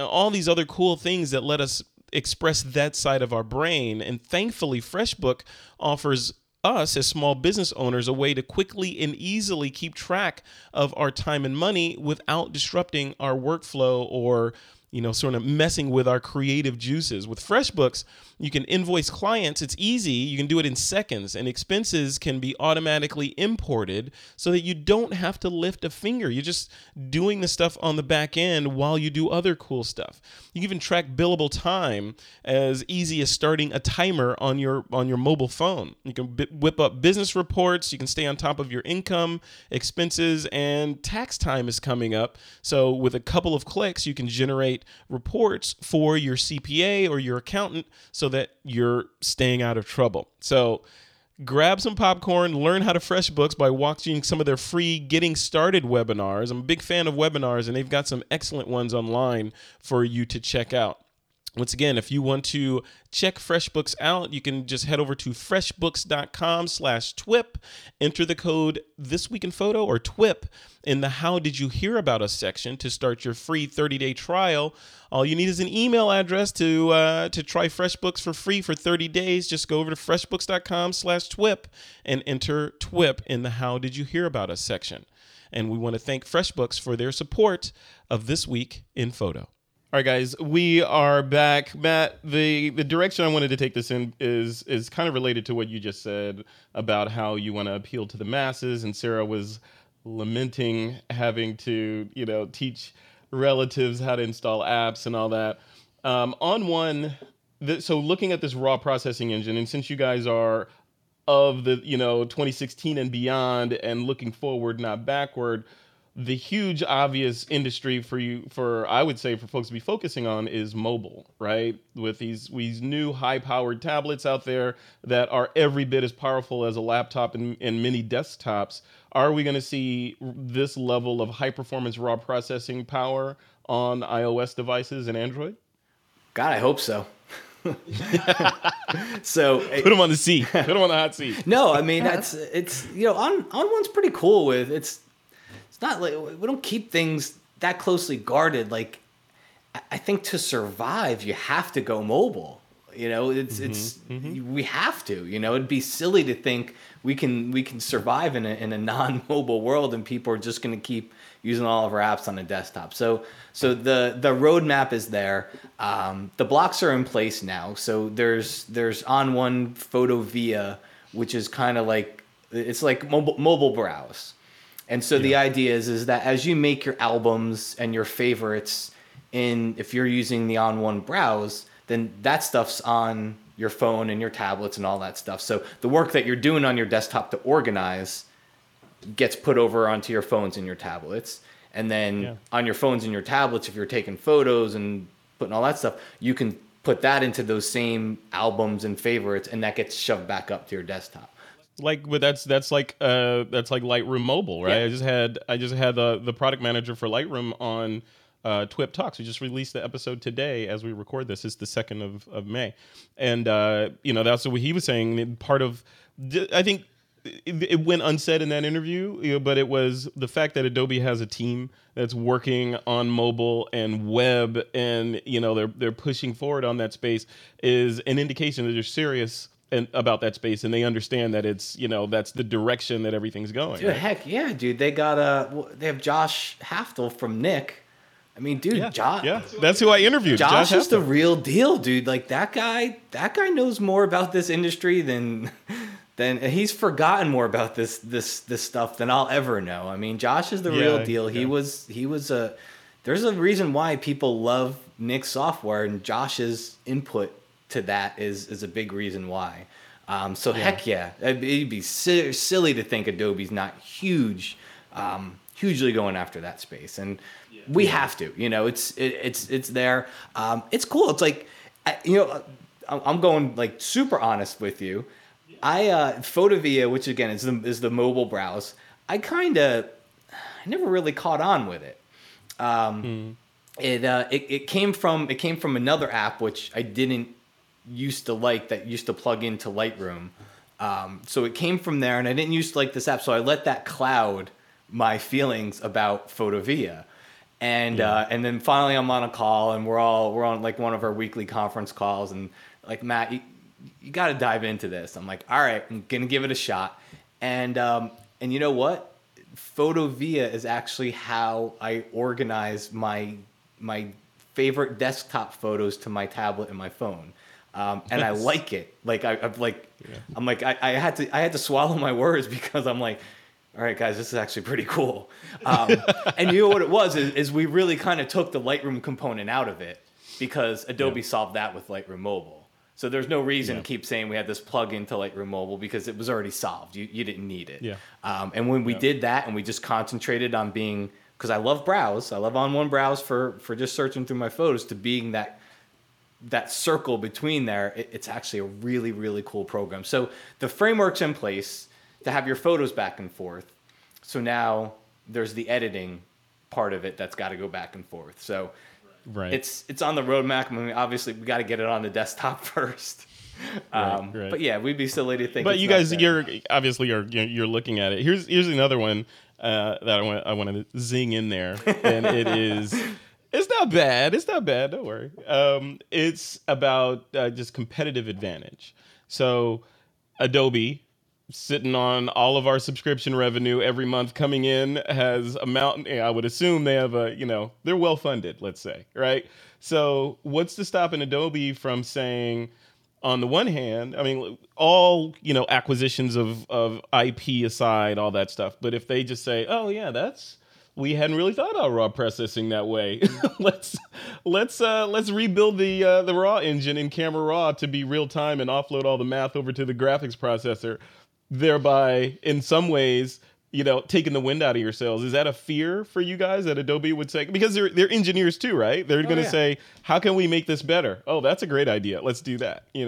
all these other cool things that let us express that side of our brain. And thankfully, FreshBooks offers us as small business owners a way to quickly and easily keep track of our time and money without disrupting our workflow or you know, sort of messing with our creative juices. With FreshBooks, you can invoice clients. It's easy. You can do it in seconds, and expenses can be automatically imported so that you don't have to lift a finger. You're just doing the stuff on the back end while you do other cool stuff. You can even track billable time as easy as starting a timer on your mobile phone. You can whip up business reports. You can stay on top of your income, expenses, and tax time is coming up. So with a couple of clicks, you can generate reports for your CPA or your accountant so that you're staying out of trouble. So grab some popcorn, learn how to FreshBooks by watching some of their free Getting Started webinars. I'm a big fan of webinars, and they've got some excellent ones online for you to check out. Once again, if you want to check FreshBooks out, you can just head over to freshbooks.com/TWIP, enter the code This Week in Photo or TWIP in the How Did You Hear About Us section to start your free 30-day trial. All you need is an email address to try FreshBooks for free for 30 days. Just go over to freshbooks.com/TWIP and enter TWIP in the How Did You Hear About Us section. And we want to thank FreshBooks for their support of This Week in Photo. All right, guys, we are back. Matt, the direction I wanted to take this in is kind of related to what you just said about how you want to appeal to the masses. And Sarah was lamenting having to, you know, teach relatives how to install apps and all that. So looking at this raw processing engine, and since you guys are of the, you know, 2016 and beyond and looking forward, not backward, the huge obvious industry for folks to be focusing on is mobile, right? With these new high-powered tablets out there that are every bit as powerful as a laptop and many desktops, are we going to see this level of high-performance raw processing power on iOS devices and Android? God, I hope so. So put him on the seat. Put him on the hot seat. No, I mean, it's you know, ON1's pretty cool with it's. It's not like we don't keep things that closely guarded. Like, I think to survive, you have to go mobile. You know, we have to. You know, it'd be silly to think we can survive in a non-mobile world, and people are just going to keep using all of our apps on a desktop. So the roadmap is there. The blocks are in place now. So there's ON1 Photo Via, which is kind of like it's like mobile browse. And so the idea is that as you make your albums and your favorites if you're using the ON1 browse, then that stuff's on your phone and your tablets and all that stuff. So the work that you're doing on your desktop to organize gets put over onto your phones and your tablets. And then on your phones and your tablets, if you're taking photos and putting all that stuff, you can put that into those same albums and favorites, and that gets shoved back up to your desktop. That's like Lightroom mobile, right? Yeah. I just had the product manager for Lightroom on Twip Talks. We just released the episode today as we record this. It's the 2nd of May, and you know, that's what he was saying. Part of I think it went unsaid in that interview, you know, but it was the fact that Adobe has a team that's working on mobile and web, and you know they're pushing forward on that space is an indication that they're serious about that space, and they understand that it's, you know, that's the direction that everything's going. Dude, right? Heck yeah, dude. They have Josh Haftel from Nick. I mean, dude, yeah, Josh. Yeah, that's who I interviewed. Josh is the real deal, dude. Like that guy knows more about this industry than he's forgotten more about this stuff than I'll ever know. I mean, Josh is the real deal. Yeah. He was there's a reason why people love Nick's software, and Josh's input to that is a big reason why. Heck yeah, it'd be silly to think Adobe's not hugely going after that space, and we have to. You know, it's there. It's cool. It's like, you know, I'm going like super honest with you. I Photovia, which again is the mobile browse. I never really caught on with it. It came from another app which I didn't used to like, that used to plug into Lightroom. So it came from there, and I didn't used to like this app, so I let that cloud my feelings about Photovia. And and then finally I'm on a call, and we're on like one of our weekly conference calls, and like, Matt, you got to dive into this. I'm like, all right, I'm going to give it a shot. And you know what? Photovia is actually how I organize my favorite desktop photos to my tablet and my phone. And I like it. Like I had to swallow my words, because I'm like, all right, guys, this is actually pretty cool. And you know what it was is we really kind of took the Lightroom component out of it, because Adobe solved that with Lightroom Mobile. So there's no reason to keep saying we had this plug into Lightroom Mobile, because it was already solved. You didn't need it. Yeah. And when we did that, and we just concentrated on being, because I love browse. I love On1 browse for just searching through my photos, to being that circle between there. It's actually a really, really cool program. So the framework's in place to have your photos back and forth. So now there's the editing part of it that's got to go back and forth. So right. It's on the roadmap. I mean, obviously we got to get it on the desktop first. Right. But yeah, we'd be silly to think. But you guys, you're looking at it. Here's another one that I wanted to zing in there, and it is. It's not bad. It's not bad. Don't worry. It's about just competitive advantage. So Adobe, sitting on all of our subscription revenue every month coming in, has a mountain. I would assume they have they're well funded, let's say, right? So what's to stop an Adobe from saying, on the one hand, I mean, all acquisitions of IP aside, all that stuff. But if they just say, oh yeah, we hadn't really thought about raw processing that way. let's rebuild the raw engine in Camera Raw to be real time and offload all the math over to the graphics processor, thereby in some ways, taking the wind out of your sails. Is that a fear for you guys that Adobe would say? Because they're engineers too, right? They're going to say, how can we make this better? Oh, that's a great idea. Let's do that. You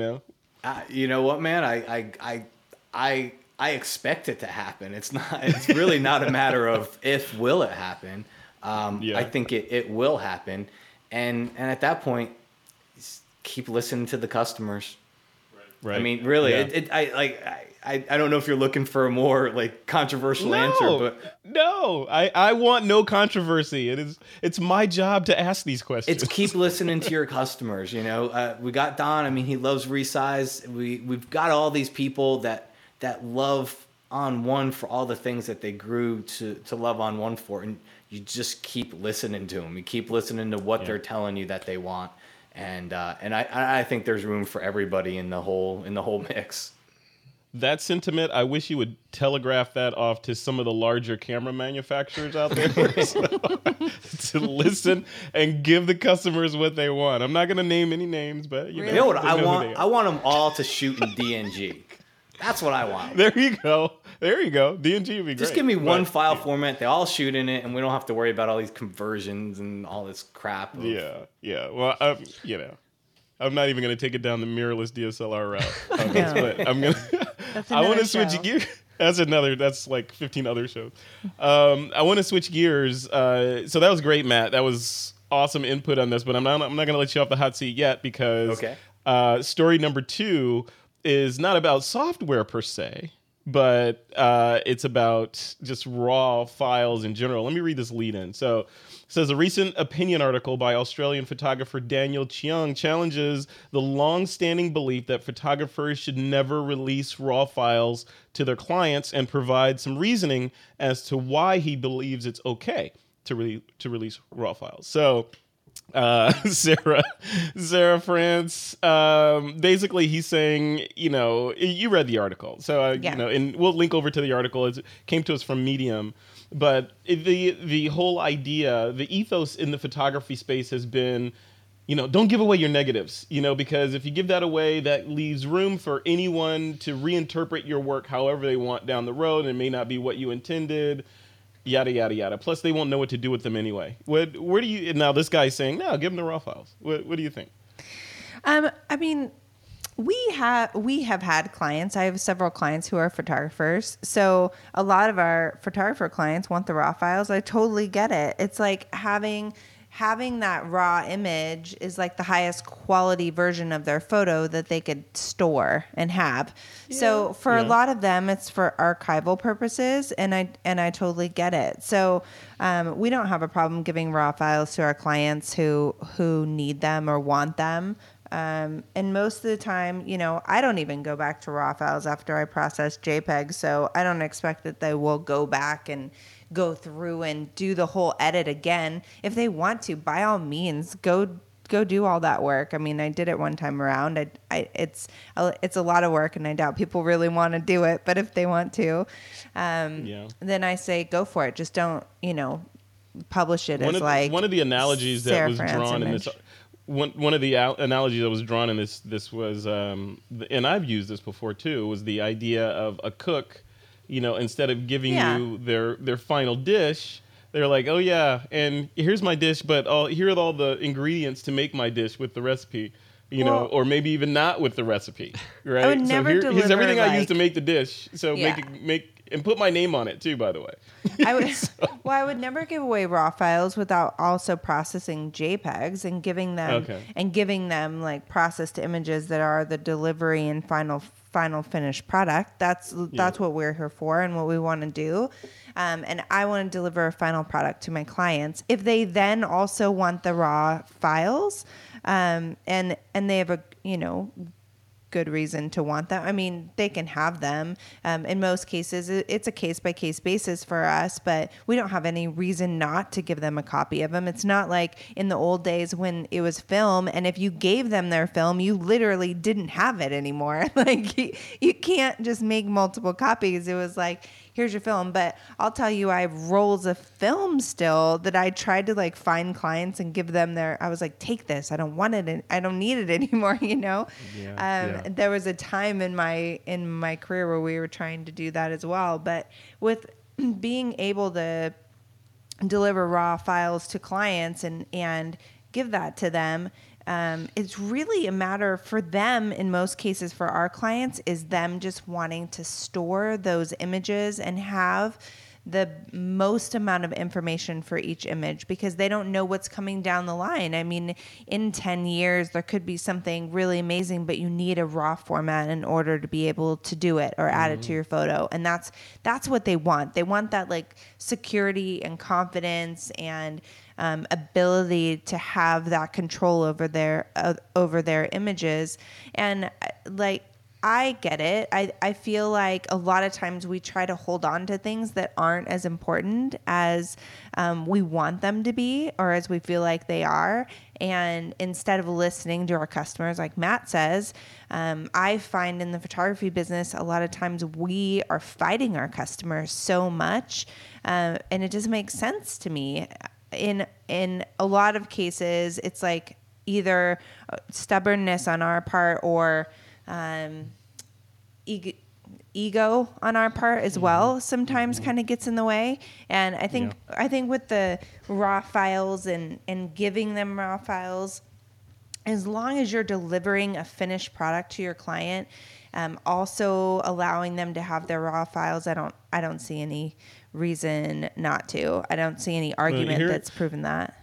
know what, man? I expect it to happen. It's really not a matter of if will it happen. I think it will happen. And at that point, keep listening to the customers. Right. I mean, really, I don't know if you're looking for a more controversial answer, but no, I want no controversy. It's my job to ask these questions. It's keep listening to your customers. We got Don. I mean, he loves Resize. We've got all these people that love On1 for all the things that they grew to love On1 for. And you just keep listening to them. You keep listening to what they're telling you that they want. And I think there's room for everybody in the whole mix. That sentiment, I wish you would telegraph that off to some of the larger camera manufacturers out there to listen and give the customers what they want. I'm not going to name any names, but you know what I want? I want them all to shoot in DNG. That's what I want. There you go. DNG would be great. Just give me one file format. They all shoot in it, and we don't have to worry about all these conversions and all this crap. Well, I'm not even going to take it down the mirrorless DSLR route. But I'm going to. I want to switch gears. That's like 15 other shows. I want to switch gears. So that was great, Matt. That was awesome input on this. But I'm not going to let you off the hot seat yet, because story number 2. Is not about software per se, but it's about just raw files in general. Let me read this lead in. So it says, a recent opinion article by Australian photographer Daniel Cheung challenges the long-standing belief that photographers should never release raw files to their clients, and provide some reasoning as to why he believes it's okay to release raw files. So Sarah France, basically he's saying, you read the article. So, and we'll link over to the article. It came to us from Medium, but the whole idea, the ethos in the photography space has been, don't give away your negatives, because if you give that away, that leaves room for anyone to reinterpret your work however they want down the road. And it may not be what you intended. Yada, yada, yada. Plus, they won't know what to do with them anyway. Where do you... Now, this guy's saying, no, give them the raw files. What do you think? I mean, we have had clients. I have several clients who are photographers. So a lot of our photographer clients want the raw files. I totally get it. It's like having that raw image is like the highest quality version of their photo that they could store and have. Yeah. So for a lot of them, it's for archival purposes, and I totally get it. So we don't have a problem giving raw files to our clients who need them or want them. And most of the time, you know, I don't even go back to raw files after I process JPEG, so I don't expect that they will go back and go through and do the whole edit again. If they want to, by all means, go do all that work. I mean, I did it one time around. It's a lot of work, and I doubt people really want to do it. But if they want to, then I say go for it. Just don't, you know, publish it one of the analogies that was drawn in this. One of the analogies that was drawn in this was, and I've used this before too, was the idea of a cook. You know, instead of giving you their final dish, they're like, oh yeah, and here's my dish, but here are all the ingredients to make my dish with the recipe, you know, or maybe even not with the recipe, right? I would never here's everything I used to make the dish, so make and put my name on it too, by the way. I would never give away raw files without also processing JPEGs and giving them like processed images that are the delivery and final finished product. That's what we're here for and what we want to do. And I want to deliver a final product to my clients. If they then also want the raw files, and they have a, you know, good reason to want them. I mean, they can have them. In most cases, it's a case-by-case basis for us, but we don't have any reason not to give them a copy of them. It's not like in the old days when it was film, and if you gave them their film, you literally didn't have it anymore. Like, you can't just make multiple copies. It was like, here's your film. But I'll tell you, I have rolls of film still that I tried to like find clients and give them I was like, take this. I don't want it. I don't need it anymore. You know, There was a time in my career where we were trying to do that as well. But with being able to deliver raw files to clients and give that to them, it's really a matter for them, in most cases for our clients, is them just wanting to store those images and have the most amount of information for each image, because they don't know what's coming down the line. I mean, in 10 years, there could be something really amazing, but you need a raw format in order to be able to do it or add it to your photo. And that's what they want. They want that like security and confidence and ability to have that control over their images. And like, I get it. I feel like a lot of times we try to hold on to things that aren't as important as we want them to be or as we feel like they are. And instead of listening to our customers, like Matt says, I find in the photography business, a lot of times we are fighting our customers so much. And it doesn't make sense to me. In a lot of cases, it's like either stubbornness on our part or ego on our part as well sometimes kind of gets in the way. And I think with the raw files and giving them raw files, as long as you're delivering a finished product to your client, also allowing them to have their raw files, I don't see any reason not to. I don't see any argument that's proven that.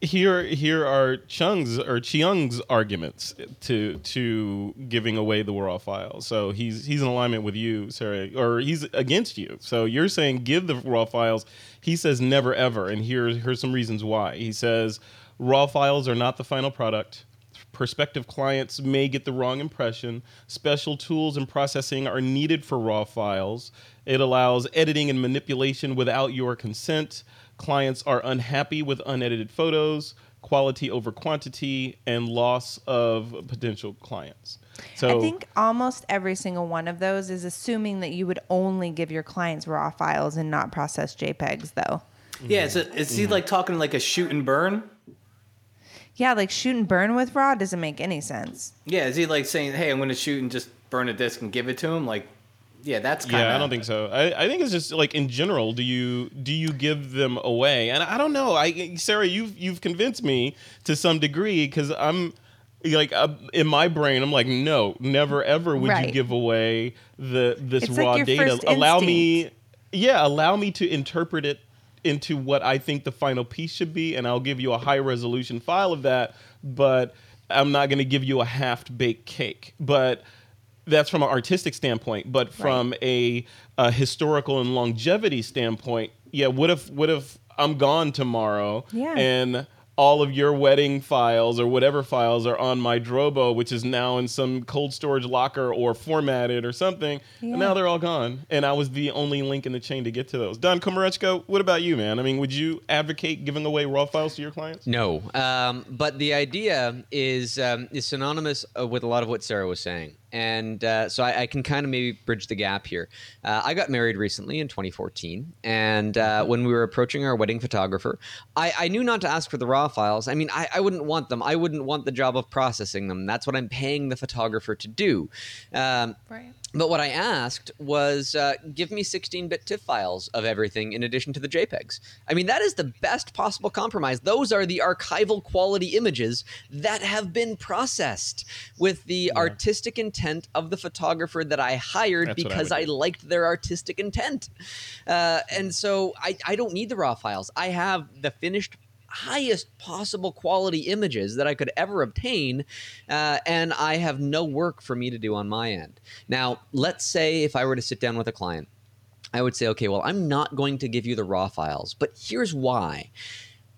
Here are Chiung's arguments to giving away the raw file. So he's in alignment with you, Sarah, or he's against you. So you're saying give the raw files. He says never ever, and here's some reasons why. He says raw files are not the final product. Prospective clients may get the wrong impression. Special tools and processing are needed for raw files. It allows editing and manipulation without your consent. Clients are unhappy with unedited photos, quality over quantity, and loss of potential clients. So I think almost every single one of those is assuming that you would only give your clients raw files and not process JPEGs, though. Yeah, it's like talking like a shoot and burn. Yeah, like shoot and burn with raw doesn't make any sense. Yeah, is he like saying, hey, I'm going to shoot and just burn a disc and give it to him? Like, yeah, that's kind of... Yeah, I don't think so. I think it's just like in general, do you give them away? And I don't know. Sarah, you've convinced me to some degree because I'm... Like in my brain, I'm like, no, never ever would you give away this raw like data. Allow me to interpret it into what I think the final piece should be, and I'll give you a high resolution file of that, but I'm not going to give you a half-baked cake. But that's from an artistic standpoint. But from a historical and longevity standpoint, what if I'm gone tomorrow and all of your wedding files or whatever files are on my Drobo, which is now in some cold storage locker or formatted or something, and now they're all gone. And I was the only link in the chain to get to those. Don Komarechka, what about you, man? I mean, would you advocate giving away raw files to your clients? No, but the idea is synonymous with a lot of what Sarah was saying. And so I can kind of maybe bridge the gap here. I got married recently in 2014. And when we were approaching our wedding photographer, I knew not to ask for the raw files. I mean, I wouldn't want them. I wouldn't want the job of processing them. That's what I'm paying the photographer to do. Right. But what I asked was, give me 16-bit TIFF files of everything in addition to the JPEGs. I mean, that is the best possible compromise. Those are the archival quality images that have been processed with the artistic intent of the photographer that I hired because I liked their artistic intent. And so I don't need the raw files. I have the finished highest possible quality images that I could ever obtain, and I have no work for me to do on my end. Now, let's say if I were to sit down with a client, I would say, okay, well, I'm not going to give you the raw files, but here's why.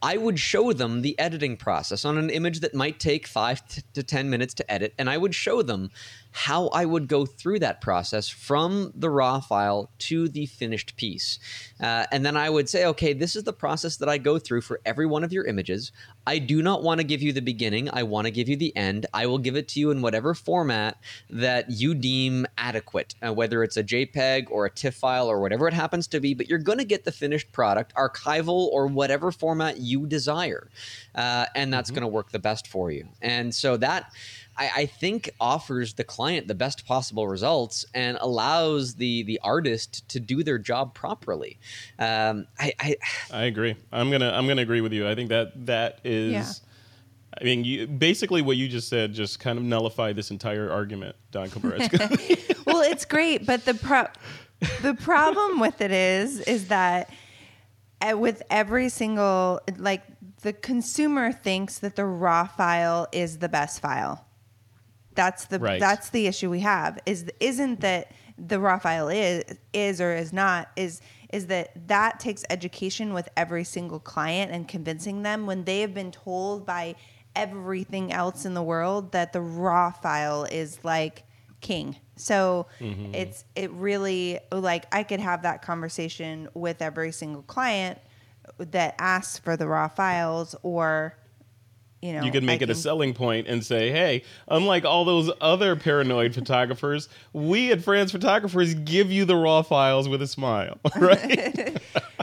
I would show them the editing process on an image that might take 5 to 10 minutes to edit, and I would show them how I would go through that process from the raw file to the finished piece. And then I would say, okay, this is the process that I go through for every one of your images. I do not want to give you the beginning. I want to give you the end. I will give it to you in whatever format that you deem adequate, whether it's a JPEG or a TIFF file or whatever it happens to be, but you're going to get the finished product, archival or whatever format you desire. And that's going to work the best for you. And so that, I think, offers the client the best possible results and allows the artist to do their job properly. I agree. I'm gonna agree with you. I think that is. Yeah. I mean, basically what you just said just kind of nullified this entire argument, Don Komarechka. Well, it's great, but the problem with it is that with every single the consumer thinks that the raw file is the best file. That's the issue we have isn't that the raw file is or is not is that takes education with every single client and convincing them when they have been told by everything else in the world that the raw file is like king. So it really, like, I could have that conversation with every single client that asks for the raw files, or you could make it a selling point and say, hey, unlike all those other paranoid photographers, we at France Photographers give you the raw files with a smile, right?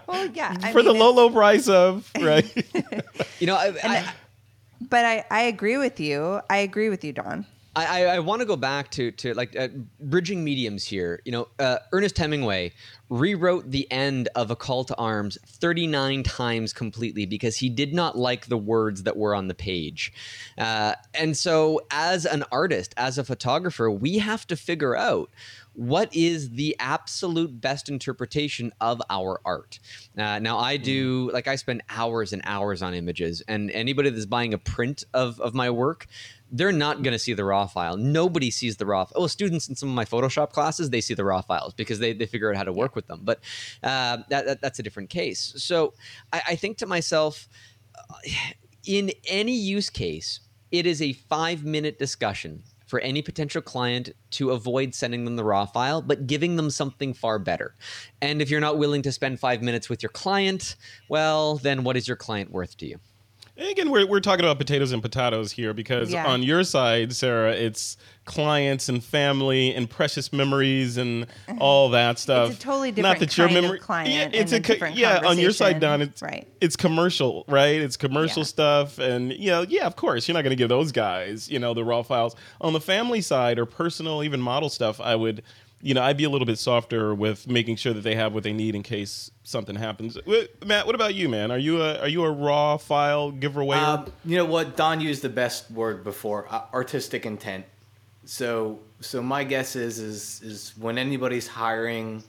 Well, yeah. For the low price of, right? But I agree with you. I agree with you, Don. I want to go back to bridging mediums here. Ernest Hemingway rewrote the end of A Call to Arms 39 times completely because he did not like the words that were on the page. And so as an artist, as a photographer, we have to figure out what is the absolute best interpretation of our art. Now, I do, I spend hours and hours on images, and anybody that's buying a print of my work, they're not going to see the raw file. Nobody sees the raw file. Oh, students in some of my Photoshop classes, they see the raw files because they figure out how to work with them. But that's a different case. So I think to myself, in any use case, it is a 5-minute discussion for any potential client to avoid sending them the raw file, but giving them something far better. And if you're not willing to spend 5 minutes with your client, well, then what is your client worth to you? And again, we're talking about potatoes and potatoes here because on your side, Sarah, it's clients and family and precious memories and all that stuff. It's a totally different kind of client. Yeah, on your side, Don, it's commercial, right? It's commercial stuff, and of course, you're not going to give those guys, the raw files. On the family side or personal, even model stuff, I would. I'd be a little bit softer with making sure that they have what they need in case something happens. Matt, what about you, man? Are you a raw file giveaway? You know what? Don used the best word before, artistic intent. So my guess is when anybody's hiring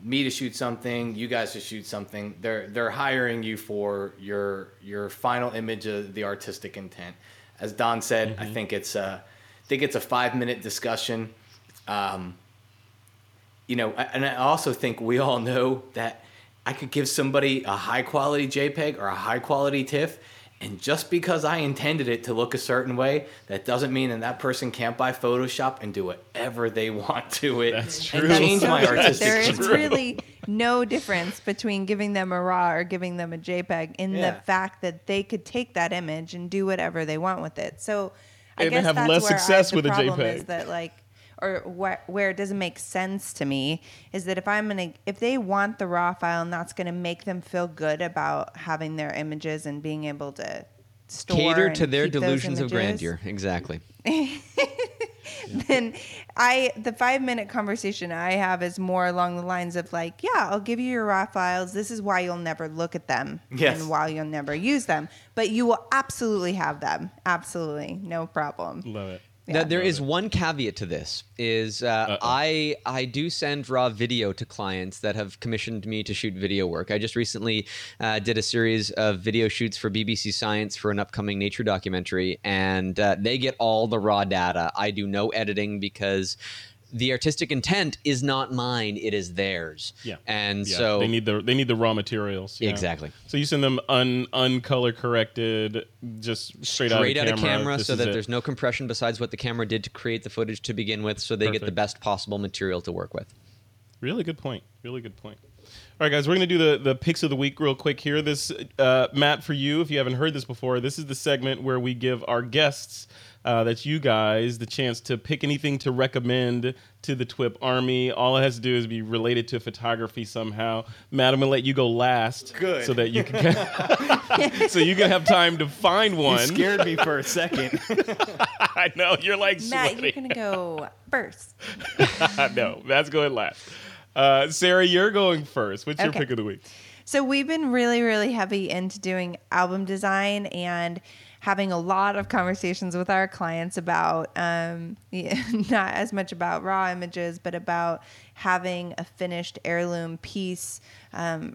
me to shoot something, you guys to shoot something, they're hiring you for your final image of the artistic intent. As Don said, I think it's a 5-minute discussion. And I also think we all know that I could give somebody a high quality JPEG or a high quality TIFF And just because I intended it to look a certain way, that doesn't mean that person can't buy Photoshop and do whatever they want to it. That's true. And change my artistic. There is really no difference between giving them a RAW or giving them a JPEG in the fact that they could take that image and do whatever they want with it. So I guess have that's less where success I, the with problem a JPEG. Is that like, or where it doesn't make sense to me is that if they want the raw file and that's going to make them feel good about having their images and being able to store cater to their delusions of grandeur, exactly. Then the 5-minute conversation I have is more along the lines of like, yeah, I'll give you your raw files. This is why you'll never look at them and why you'll never use them, but you will absolutely have them. Absolutely, no problem. Love it. Yeah. Now, there is one caveat to this, is I do send raw video to clients that have commissioned me to shoot video work. I just recently did a series of video shoots for BBC Science for an upcoming nature documentary, and they get all the raw data. I do no editing because the artistic intent is not mine, it is theirs. Yeah. And so they need the raw materials. Yeah. Exactly. So you send them uncolor corrected, just straight out of camera so that there's no compression besides what the camera did to create the footage to begin with, so they get the best possible material to work with. Really good point. Really good point. All right, guys, we're going to do the picks of the week real quick here. This, Matt, for you, if you haven't heard this before, this is the segment where we give our guests, that's you guys, the chance to pick anything to recommend to the TWIP Army. All it has to do is be related to photography somehow. Matt, I'm going to let you go last. Good. So that you can so you can have time to find one. You scared me for a second. I know, you're like Matt, sweaty. You're going to go first. No, Matt's going last. Sarah, you're going first. What's your pick of the week? So we've been really, really heavy into doing album design and having a lot of conversations with our clients about not as much about raw images, but about having a finished heirloom piece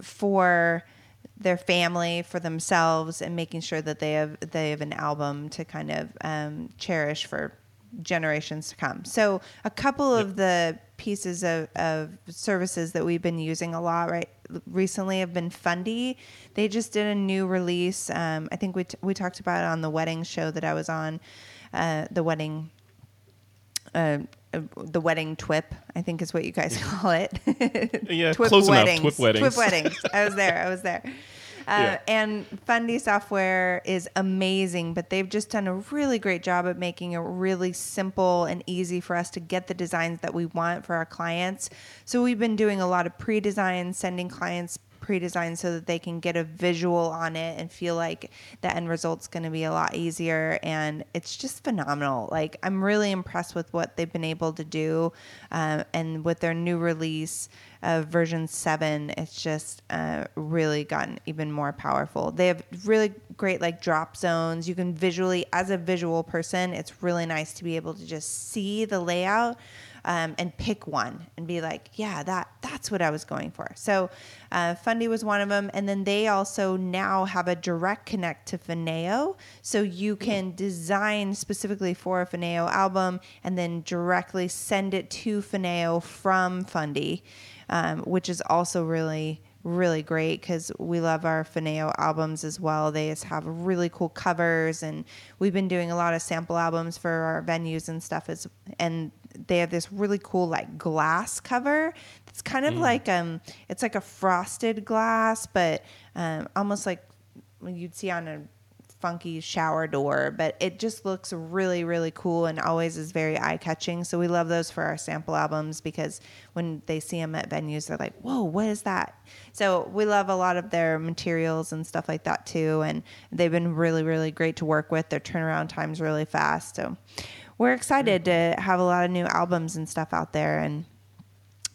for their family, for themselves, and making sure that they have an album to kind of cherish for generations to come. So a couple of the pieces of services that we've been using a lot recently have been Fundy. They just did a new release. I think we talked about it on the wedding show that I was on, the wedding twip, I think is what you guys call it. Yeah, twip close weddings. Enough. Twip weddings. Twip weddings. I was there. And Fundy software is amazing, but they've just done a really great job at making it really simple and easy for us to get the designs that we want for our clients. So we've been doing a lot of pre-design, sending clients pre-design so that they can get a visual on it and feel like the end result's going to be a lot easier. And it's just phenomenal. Like, I'm really impressed with what they've been able to do. And with their new release of version 7, it's just really gotten even more powerful. They have really great like drop zones. You can visually, as a visual person, it's really nice to be able to just see the layout and pick one and be like, yeah, that's what I was going for. So Fundy was one of them. And then they also now have a direct connect to Finao. So you can design specifically for a Finao album and then directly send it to Finao from Fundy, which is also really, really great because we love our Finao albums as well. They just have really cool covers, and we've been doing a lot of sample albums for our venues and stuff. And they have this really cool like glass cover. It's kind of like it's like a frosted glass, but almost like you'd see on a funky shower door. But it just looks really, really cool and always is very eye catching. So we love those for our sample albums because when they see them at venues, they're like, "Whoa, what is that?" So we love a lot of their materials and stuff like that too. And they've been really, really great to work with. Their turnaround time's really fast. So we're excited to have a lot of new albums and stuff out there, and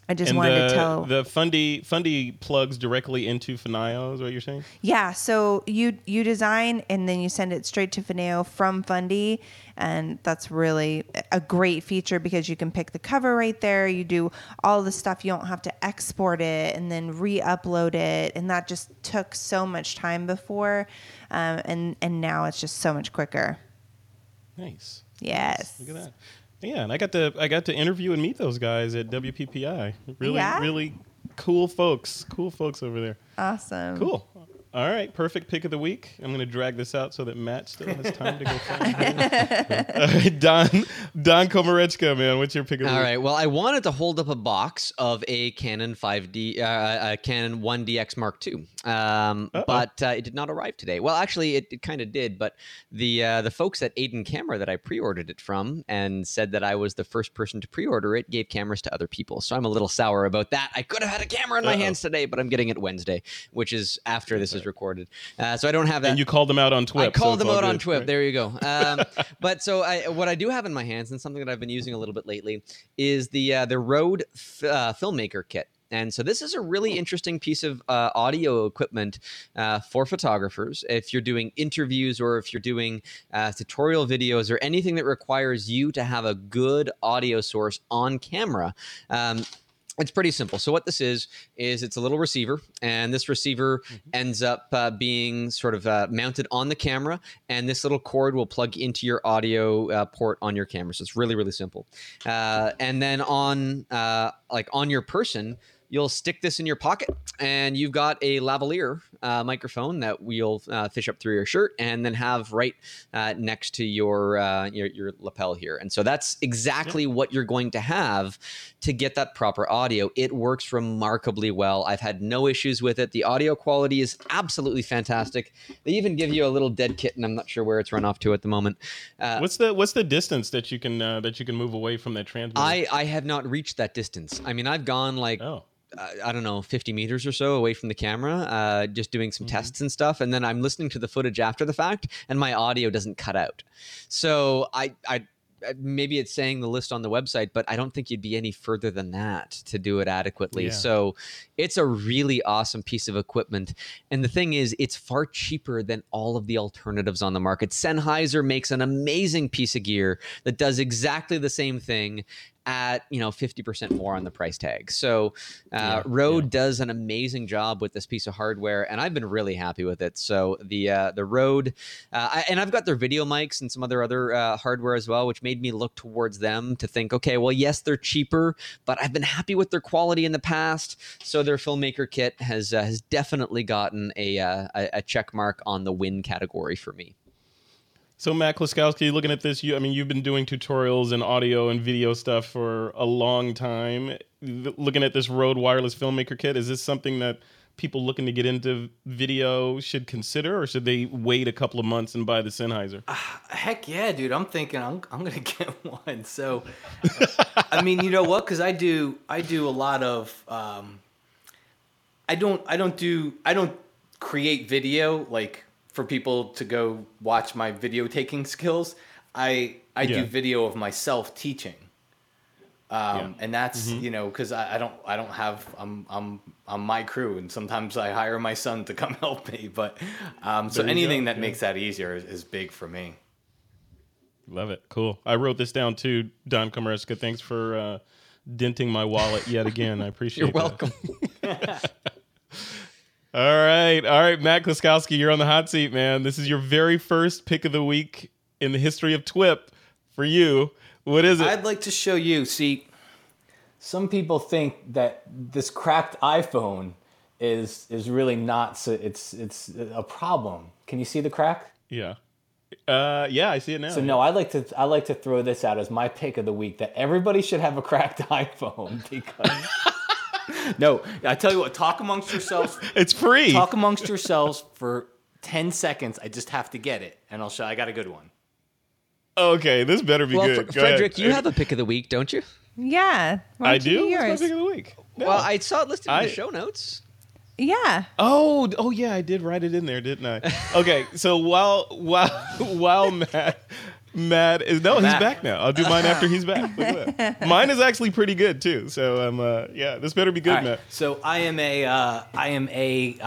I just wanted to tell the Fundy plugs directly into Finao is what you're saying. Yeah, so you design and then you send it straight to Finao from Fundy, and that's really a great feature because you can pick the cover right there. You do all the stuff. You don't have to export it and then re-upload it, and that just took so much time before, and now it's just so much quicker. Nice. Yes. Look at that. Yeah, and I got to interview and meet those guys at WPPI. Really, really cool folks over there. Awesome. Cool. All right, perfect pick of the week. I'm going to drag this out so that Matt still has time to go find it. All right, Don Komarechka, man, what's your pick of the week? All right, well, I wanted to hold up a box of a Canon 5D, a Canon 1DX Mark II, but it did not arrive today. Well, actually, it kind of did, but the folks at Aiden Camera that I pre-ordered it from and said that I was the first person to pre-order it gave cameras to other people, so I'm a little sour about that. I could have had a camera in my hands today, but I'm getting it Wednesday, which is after this is recorded, so I don't have that. And you called them out on Twip. I called them out on Twip. Right? There you go. But so what I do have in my hands, and something that I've been using a little bit lately, is the Rode Filmmaker Kit. And so this is a really interesting piece of audio equipment for photographers. If you're doing interviews or if you're doing tutorial videos or anything that requires you to have a good audio source on camera. It's pretty simple. So what this is it's a little receiver, and this receiver ends up being sort of mounted on the camera, and this little cord will plug into your audio port on your camera. So it's really, really simple. And then on your person, you'll stick this in your pocket, and you've got a lavalier microphone that we'll fish up through your shirt and then have right next to your lapel here. And so that's exactly what you're going to have to get that proper audio. It works remarkably well. I've had no issues with it. The audio quality is absolutely fantastic. They even give you a little dead kit, and I'm not sure where it's run off to at the moment. What's the distance that you can move away from that transmitter? I have not reached that distance. I mean, I've gone like... I don't know, 50 meters or so away from the camera, just doing some tests and stuff. And then I'm listening to the footage after the fact, and my audio doesn't cut out. So maybe it's saying the list on the website, but I don't think you'd be any further than that to do it adequately. Yeah. So it's a really awesome piece of equipment. And the thing is, it's far cheaper than all of the alternatives on the market. Sennheiser makes an amazing piece of gear that does exactly the same thing at 50% more on the price tag. So Rode does an amazing job with this piece of hardware, and I've been really happy with it. So the Rode, and I've got their video mics and some other hardware as well, which made me look towards them to think, okay, well, yes, they're cheaper, but I've been happy with their quality in the past. So their Filmmaker Kit has definitely gotten a check mark on the win category for me. So Matt Kloskowski, looking at this, you've been doing tutorials and audio and video stuff for a long time. Looking at this Rode Wireless Filmmaker Kit, is this something that people looking to get into video should consider, or should they wait a couple of months and buy the Sennheiser? Heck yeah, dude. I'm thinking I'm going to get one. So, I mean, you know what? Because I do a lot of, I don't create video like for people to go watch my video taking skills. I do video of myself teaching. And that's, because I'm my crew, and sometimes I hire my son to come help me, but, so anything that makes that easier is big for me. Love it. Cool. I wrote this down too, Don Komarechka. Thanks for, denting my wallet yet again. I appreciate it. You're welcome. All right. Matt Kloskowski, you're on the hot seat, man. This is your very first pick of the week in the history of TWIP for you. What is it? I'd like to show you. See, some people think that this cracked iPhone is really not. So it's a problem. Can you see the crack? Yeah. Yeah, I see it now. So no, I like to throw this out as my pick of the week, that everybody should have a cracked iPhone because. No, I tell you what. Talk amongst yourselves. It's free. Talk amongst yourselves for 10 seconds. I just have to get it, and I'll show. I got a good one. Okay, this better be good. Frederick, you have a pick of the week, don't you? Yeah. I do? What's my pick of the week? No. Well, I saw it listed in the show notes. Yeah. Oh, yeah, I did write it in there, didn't I? Okay, so while Matt is... No, he's back now. I'll do mine after he's back. Look at that. Mine is actually pretty good, too. So, this better be good, right, Matt. So, I'm a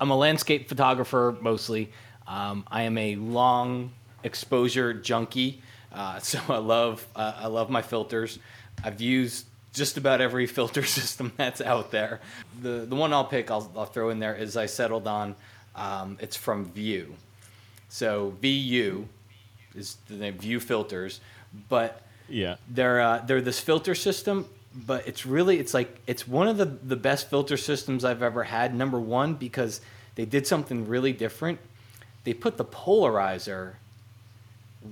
landscape photographer, mostly. I am a long... exposure junkie, so I love my filters. I've used just about every filter system that's out there. The one I'll throw in there is I settled on. It's from Vū, so VU is the name, Vū filters, but they're this filter system. But it's really it's one of the best filter systems I've ever had. Number one, because They did something really different. They put the polarizer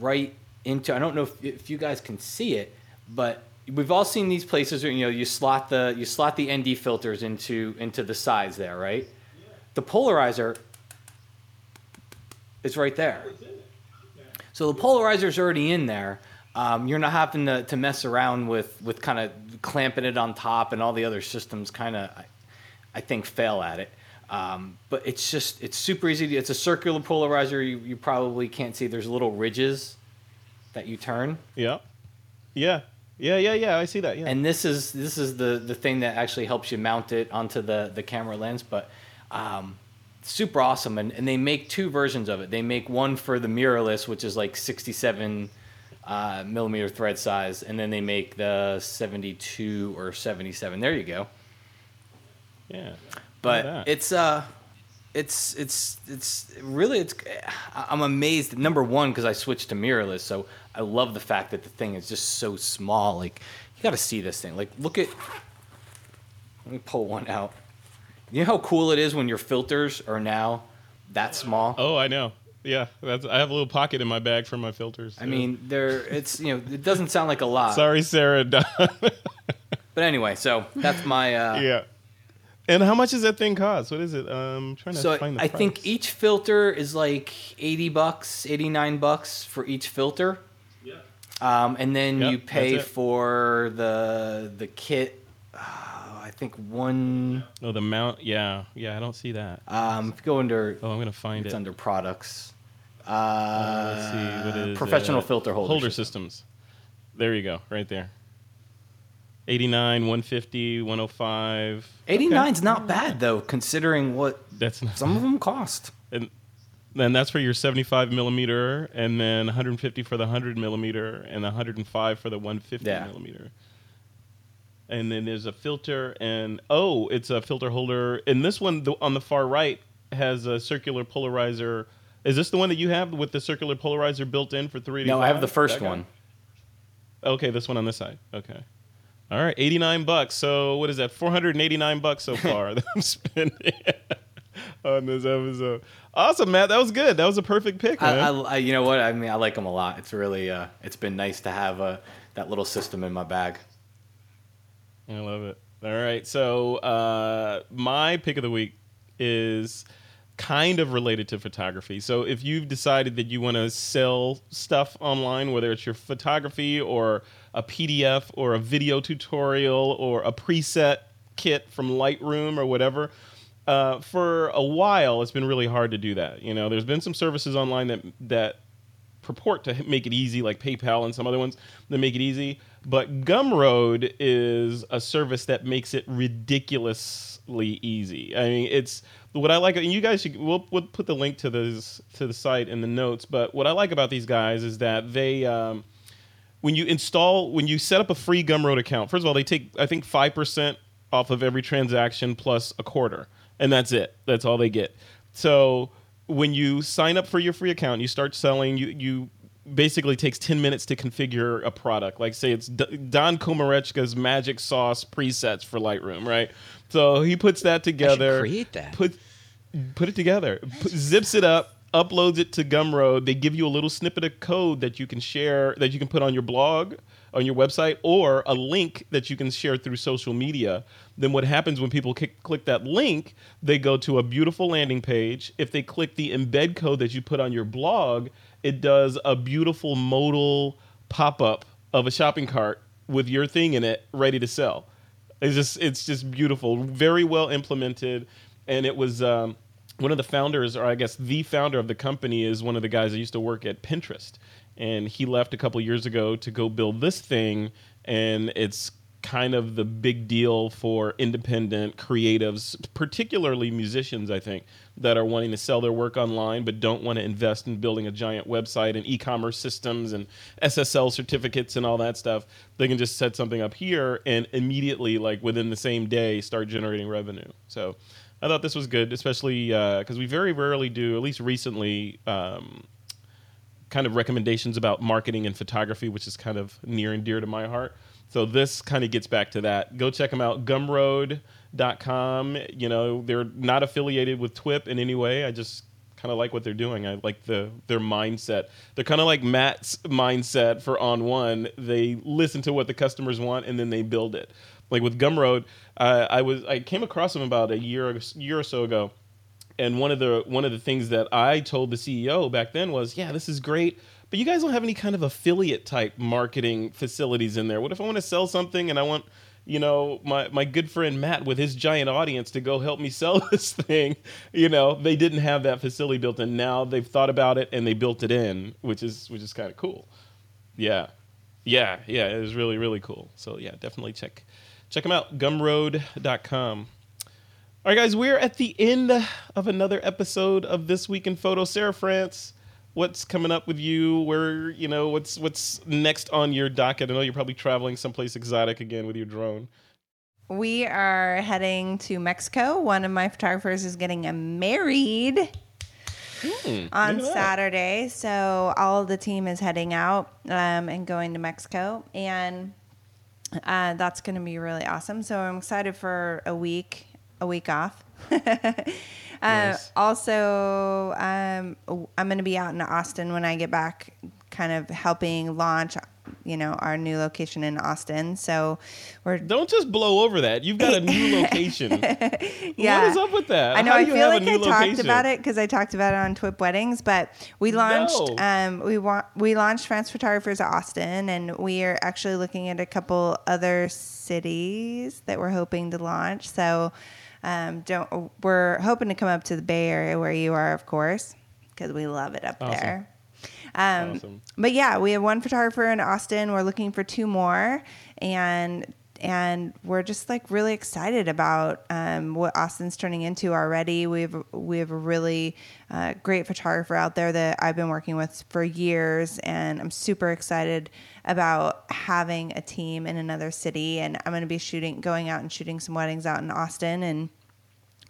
right into, I don't know if you guys can see it, but we've all seen these places where, you know, you slot the ND filters into the sides there, right? Yeah. The polarizer is right there. So the polarizer's already in there. You're not having to mess around with kind of clamping it on top, and all the other systems kind of, I think, fail at it. But it's just, it's super easy. It's a circular polarizer. You probably can't see. There's little ridges that you turn. Yeah. Yeah. Yeah. I see that. Yeah. And this is the thing that actually helps you mount it onto the camera lens. But super awesome. And they make two versions of it. They make one for the mirrorless, which is like 67 millimeter thread size. And then they make the 72 or 77. There you go. Yeah. But it's really I'm amazed, number one, because I switched to mirrorless, so I love the fact that the thing is just so small. Like, you got to see this thing. Like, look at, let me pull one out. You know how cool it is when your filters are now that small? Oh, I know. Yeah, I have a little pocket in my bag for my filters. So. I mean, it doesn't sound like a lot. Sorry, Sarah. Don. But anyway, so that's my yeah. And how much does that thing cost? What is it? I'm trying to find the price. I think each filter is like $80, $89 for each filter. Yeah. And then you pay for the kit. I think one. Oh, the mount. Yeah. Yeah. I don't see that. If you go under. Oh, I'm gonna find it. It's under products. Let's see. What is professional filter holders? Holder systems. There you go. Right there. 89, 150, 105. 89's not bad, though, considering what some of them cost. And then that's for your 75 millimeter, and then 150 for the 100 millimeter, and 105 for the 150 millimeter. And then there's a filter, and it's a filter holder. And this one on the far right has a circular polarizer. Is this the one that you have with the circular polarizer built in for 3D? No, I have the first one. Okay, this one on this side. Okay. All right, $89. So what is that? $489 so far that I'm spending on this episode. Awesome, Matt. That was good. That was a perfect pick, man. I you know what? I mean, I like them a lot. It's really, it's been nice to have that little system in my bag. I love it. All right, so my pick of the week is kind of related to photography. So if you've decided that you want to sell stuff online, whether it's your photography or a PDF or a video tutorial or a preset kit from Lightroom or whatever, for a while it's been really hard to do that. You know, there's been some services online that purport to make it easy, like PayPal and some other ones that make it easy. But Gumroad is a service that makes it ridiculously easy. I mean, it's what I like. And you guys should, we'll put the link to the site in the notes. But what I like about these guys is that they, when you set up a free Gumroad account, first of all, they take, I think, 5% off of every transaction plus a quarter. And that's it. That's all they get. So when you sign up for your free account, you start selling, you basically takes 10 minutes to configure a product. Like, say it's Don Komarechka's magic sauce presets for Lightroom, right? So he puts that together. I should create that. Put it together. Zips it up. Uploads it to Gumroad. They give you a little snippet of code that you can share, that you can put on your blog, on your website, or a link that you can share through social media. Then what happens when people click that link, they go to a beautiful landing page. If they click the embed code that you put on your blog, it does a beautiful modal pop-up of a shopping cart with your thing in it, ready to sell. It's just beautiful, very well implemented. And it was one of the founders, or I guess the founder of the company, is one of the guys that used to work at Pinterest. And he left a couple years ago to go build this thing. And it's kind of the big deal for independent creatives, particularly musicians, I think, that are wanting to sell their work online but don't want to invest in building a giant website and e-commerce systems and SSL certificates and all that stuff. They can just set something up here and immediately, like within the same day, start generating revenue. So I thought this was good, especially because we very rarely do, at least recently, kind of recommendations about marketing and photography, which is kind of near and dear to my heart. So this kind of gets back to that. Go check them out, Gumroad.com. You know, they're not affiliated with Twip in any way. I just kind of like what they're doing. I like their mindset. They're kind of like Matt's mindset for On1. They listen to what the customers want and then they build it. Like with Gumroad, I came across them about a year or so ago, and one of the things that I told the CEO back then was, yeah, this is great, but you guys don't have any kind of affiliate type marketing facilities in there. What if I want to sell something and I want, you know, my good friend Matt with his giant audience to go help me sell this thing? You know, they didn't have that facility built in. Now they've thought about it and they built it in, which is kind of cool. Yeah. It was really, really cool. So yeah, definitely check them out, Gumroad.com. All right, guys, we're at the end of another episode of This Week in Photo. Sarah France, what's coming up with you? Where, you know, what's next on your docket? I know you're probably traveling someplace exotic again with your drone. We are heading to Mexico. One of my photographers is getting married on Saturday, so all the team is heading out and going to Mexico, and that's going to be really awesome. So I'm excited for a week off. Nice. Also, I'm going to be out in Austin when I get back, kind of helping launch, you know, our new location in Austin. So don't just blow over that. You've got a new location. Yeah. What is up with that? I know. I feel like I talked about it because I talked about it on Twip Weddings, but we launched, we launched France Photographers Austin, and we are actually looking at a couple other cities that we're hoping to launch. So, we're hoping to come up to the Bay Area where you are, of course, because we love it up there. Awesome. But yeah, we have one photographer in Austin. We're looking for two more, and we're just like really excited about what Austin's turning into already. We have a really great photographer out there that I've been working with for years, and I'm super excited about having a team in another city. And I'm going to be going out and shooting some weddings out in Austin, and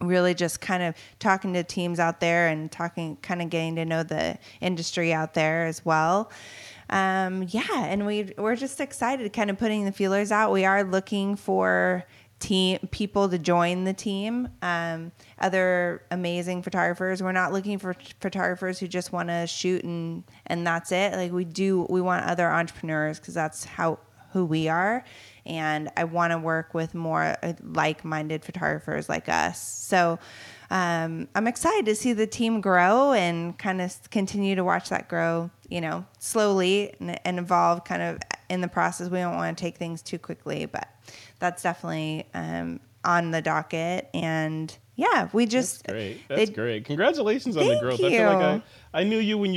really just kind of talking to teams out there and getting to know the industry out there as well. And we're just excited, kind of putting the feelers out. We are looking for people to join the team, other amazing photographers. We're not looking for photographers who just want to shoot and that's it. Like we want other entrepreneurs, because that's who we are. And I want to work with more like-minded photographers like us. So I'm excited to see the team grow and kind of continue to watch that grow, you know, slowly and evolve kind of in the process. We don't want to take things too quickly, but that's definitely on the docket. And yeah, we just... That's great. That's great. Congratulations on the growth. Thank you. I feel like I knew you when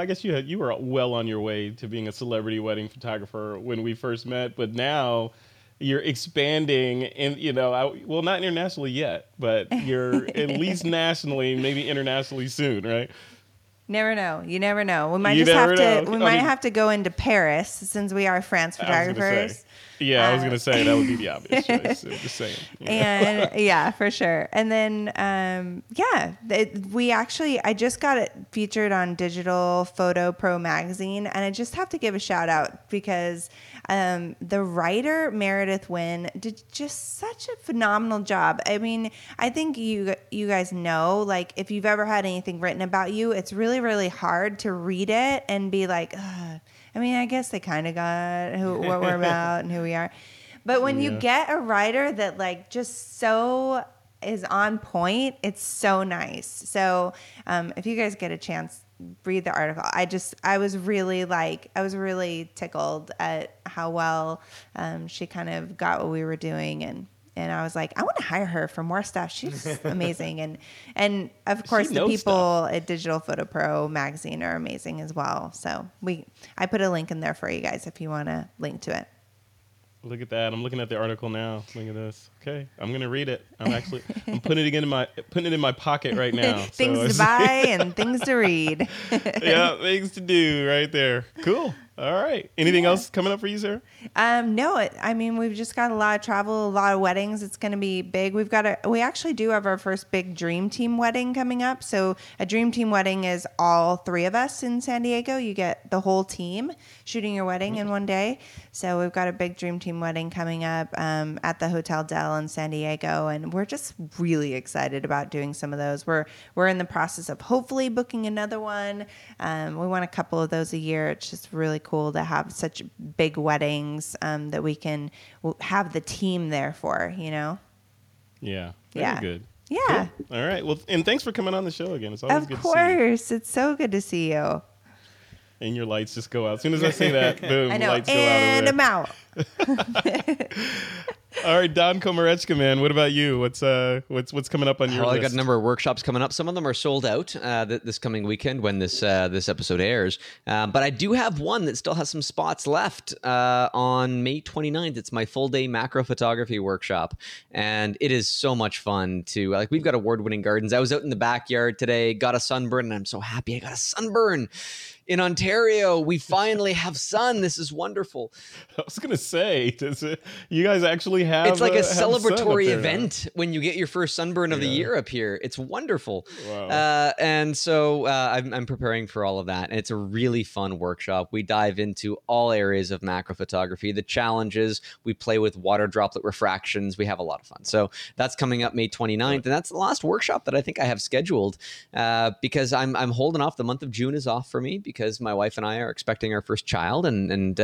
I guess you were well on your way to being a celebrity wedding photographer when we first met, but now you're expanding, and you know, not internationally yet, but you're at least nationally, maybe internationally soon, right? Never know. You never know. We might have to go into Paris, since we are France photographers. I was going to say that would be the obvious choice. I'm just saying. And yeah, for sure. And then, I just got it featured on Digital Photo Pro Magazine. And I just have to give a shout out because the writer, Meredith Wynn, did just such a phenomenal job. I mean, I think you guys know, like, if you've ever had anything written about you, it's really, really hard to read it and be like, ugh. I mean, I guess they kind of got what we're about and who we are. But when you get a writer that like just so is on point, it's so nice. So if you guys get a chance, read the article. I was really tickled at how well she kind of got what we were doing. And I was like, I want to hire her for more stuff. She's amazing. And of course, the people at Digital Photo Pro Magazine are amazing as well. So I put a link in there for you guys if you want to link to it. Look at that. I'm looking at the article now. Look at this. Okay. I'm going to read it. I'm putting it in my pocket right now. Things to buy and things to read. Yeah, things to do right there. Cool. All right. Anything else coming up for you, Sarah? No, I mean, we've just got a lot of travel, a lot of weddings. It's going to be big. We've got we actually do have our first big Dream Team wedding coming up. So a Dream Team wedding is all three of us in San Diego. You get the whole team shooting your wedding in one day. So we've got a big Dream Team wedding coming up at the Hotel Del in San Diego. And we're just really excited about doing some of those. We're in the process of hopefully booking another one. We want a couple of those a year. It's just really cool to have such big weddings that we can have the team there for, you know? Yeah. Very good. Yeah. Cool. All right. Well, and thanks for coming on the show again. It's always good to see you. Of course. It's so good to see you. And your lights just go out. As soon as I say that, boom, I know. Lights and go out. And I'm out. All right, Don Komarechka, man. What about you? What's coming up on your list? I got a number of workshops coming up. Some of them are sold out this coming weekend when this episode airs. But I do have one that still has some spots left on May 29th. It's my full day macro photography workshop, and it is so much fun to we've got award-winning gardens. I was out in the backyard today, got a sunburn, and I'm so happy I got a sunburn. In Ontario, we finally have sun. This is wonderful. I was going to say, you guys actually have sun. It's like a celebratory event when you get your first sunburn of the year up here. It's wonderful. Wow. And so I'm preparing for all of that. And it's a really fun workshop. We dive into all areas of macro photography, the challenges. We play with water droplet refractions. We have a lot of fun. So that's coming up May 29th. And that's the last workshop that I think I have scheduled because I'm holding off. The month of June is off for me because my wife and I are expecting our first child, and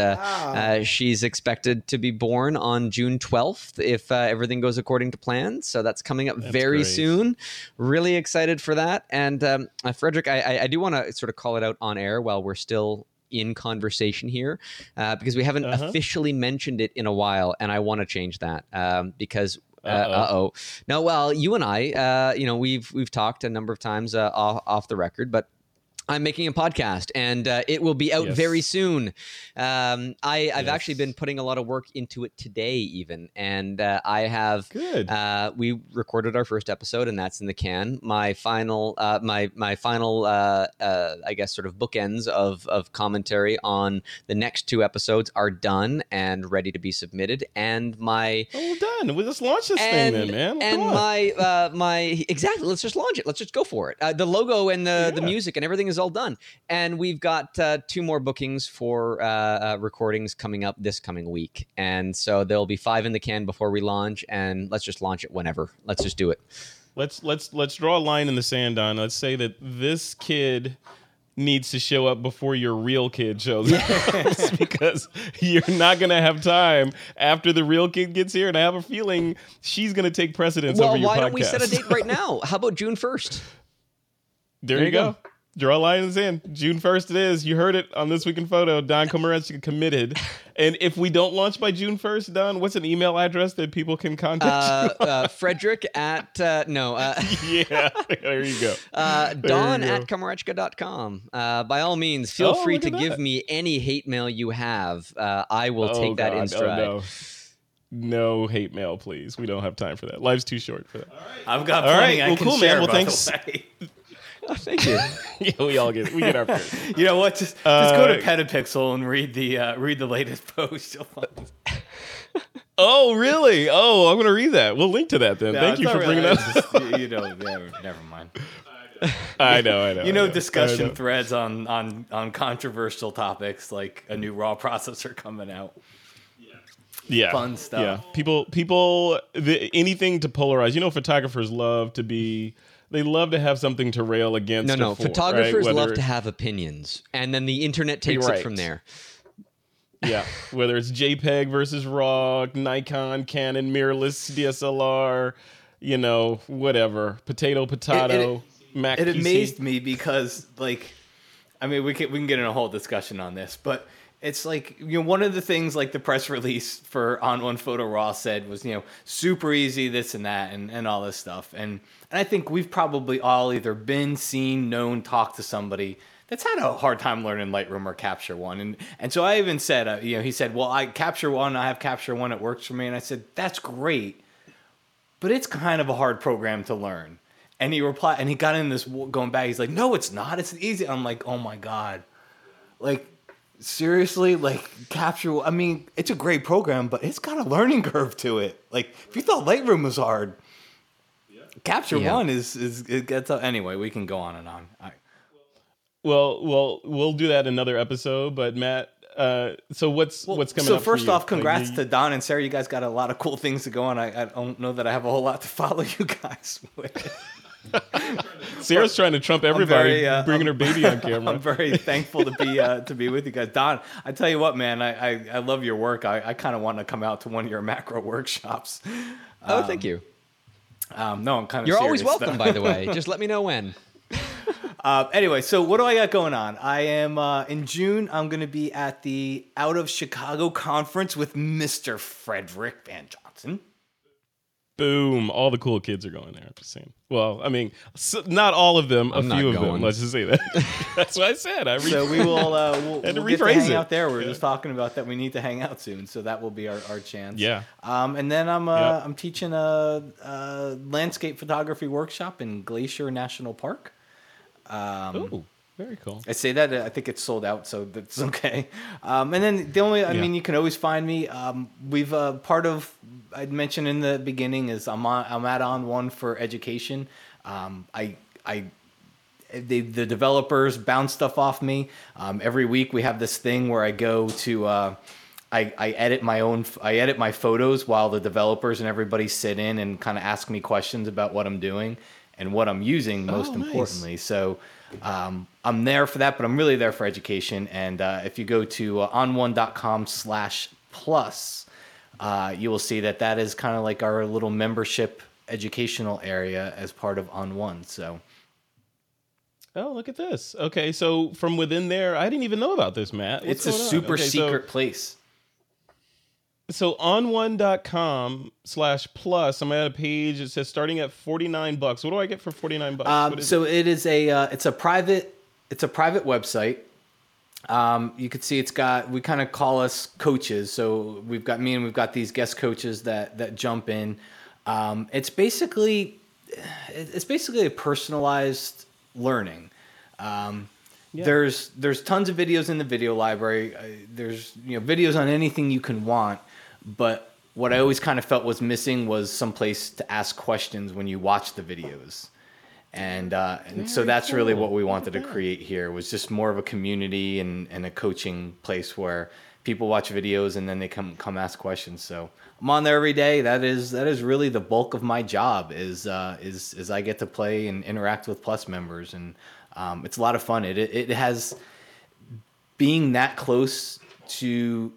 she's expected to be born on June 12th if everything goes according to plan. So that's coming up soon. Really excited for that. And Frederick, I do want to sort of call it out on air while we're still in conversation here because we haven't officially mentioned it in a while, and I want to change that because. No, well, you and I, we've talked a number of times off the record, but. I'm making a podcast, and it will be out very soon. I've actually been putting a lot of work into it today, even, and I have. Good. We recorded our first episode, and that's in the can. My final, I guess, sort of bookends of commentary on the next two episodes are done and ready to be submitted. And my done. We'll just launch this thing, then, man. And my exactly. Let's just launch it. Let's just go for it. The logo and the music and everything is all done, and we've got two more bookings for recordings coming up this coming week, and so there'll be 5 in the can before we launch. And let's just launch it whenever. Let's just do it. Let's draw a line in the sand, Don. Let's say that this kid needs to show up before your real kid shows up because you're not going to have time after the real kid gets here, and I have a feeling she's going to take precedence over your podcast. Well, why don't we set a date right now? How about June 1st? There you go. Draw a line in the sand. June 1st it is. You heard it on This Week in Photo. Don Komarechka committed. And if we don't launch by June 1st, Don, what's an email address that people can contact you? Frederick at... yeah, there you go. Don at komarechka.com. By all means, feel free to give me any hate mail you have. I will take that in stride. No hate mail, please. We don't have time for that. Life's too short for that. All right. I've got plenty I can share, man. Thanks. Oh, thank you. We all get our fair. You know what? Just go to Petapixel and read the latest post. You'll find it. Oh, really? Oh, I'm gonna read that. We'll link to that then. No, thank you for bringing that up. Never mind. I know. Discussion threads on controversial topics like a new RAW processor coming out. Yeah, fun stuff. Yeah, anything to polarize. Photographers love to be. They love to have something to rail against. No. Photographers love to have opinions, and then the internet takes it from there. Yeah, whether it's JPEG versus RAW, Nikon, Canon, mirrorless, DSLR, whatever, potato, Mac. It amazed me because, we can get in a whole discussion on this, but it's one of the things the press release for ON1 Photo RAW said was super easy, this and that, and all this stuff, And I think we've probably all either been, seen, known, talked to somebody that's had a hard time learning Lightroom or Capture One. And so I even said, he said, well, I have Capture One, it works for me. And I said, that's great, but it's kind of a hard program to learn. And he replied, and he got in this going back. He's like, no, it's not. It's easy. I'm like, oh my God. seriously, like Capture, I mean, it's a great program, but it's got a learning curve to it. Like, if you thought Lightroom was hard, Capture One is it gets up. Anyway, we can go on and on. All right. Well, we'll do that another episode. But Matt, so what's coming up? So first off, congrats to Don and Sarah. You guys got a lot of cool things to go on. I don't know that I have a whole lot to follow you guys with. Sarah's trying to trump everybody, bringing her baby on camera. I'm very thankful to be with you guys. Don, I tell you what, man, I love your work. I kind of want to come out to one of your macro workshops. Oh, thank you. No, I'm kind of. You're serious, always welcome, by the way. Just let me know when. Anyway, so what do I got going on? I am in June. I'm going to be at the Out of Chicago Conference with Mr. Frederick Van Johnson. Boom! All the cool kids are going there. I'm just saying. Well, I mean, not all of them. A few of them. Let's just say that. That's what I said. So we will. We'll get to hang out there. We were just talking about that. We need to hang out soon, so that will be our chance. Yeah. And then I'm teaching a landscape photography workshop in Glacier National Park. Ooh, very cool. I say that I think it's sold out, so that's okay. And then the only, I mean, you can always find me. We've part of I'd mentioned in the beginning is I'm at ON1 for education. The developers bounce stuff off me. Every week we have this thing where I go to I edit my photos while the developers and everybody sit in and kind of ask me questions about what I'm doing. And what I'm using most importantly. Nice. So I'm there for that, but I'm really there for education. And if you go to on1.com/plus, you will see that is kind of like our little membership educational area as part of On1. So. Oh, look at this. Okay, so from within there, I didn't even know about this, Matt. What's going on? It's a super secret place. So on1.com/plus, I'm at a page. It says starting at $49. What do I get for $49? So it's a private website. You can see we kind of call us coaches. So we've got me and we've got these guest coaches that jump in. It's basically a personalized learning. There's tons of videos in the video library. There's videos on anything you can want. But what I always kind of felt was missing was some place to ask questions when you watch the videos. And so that's really what we wanted to create here, was just more of a community and a coaching place where people watch videos and then they come ask questions. So I'm on there every day. That is really the bulk of my job is I get to play and interact with Plus members. And it's a lot of fun. It has being that close to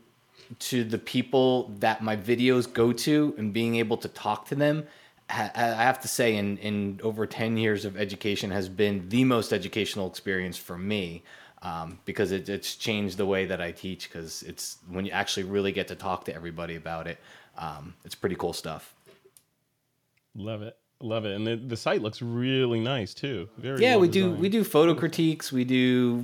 the people that my videos go to and being able to talk to them, I have to say in over 10 years of education has been the most educational experience for me, because it's changed the way that I teach, because it's when you actually really get to talk to everybody about it. It's pretty cool stuff. Love it. Love it. And the site looks really nice too. We do photo critiques. We do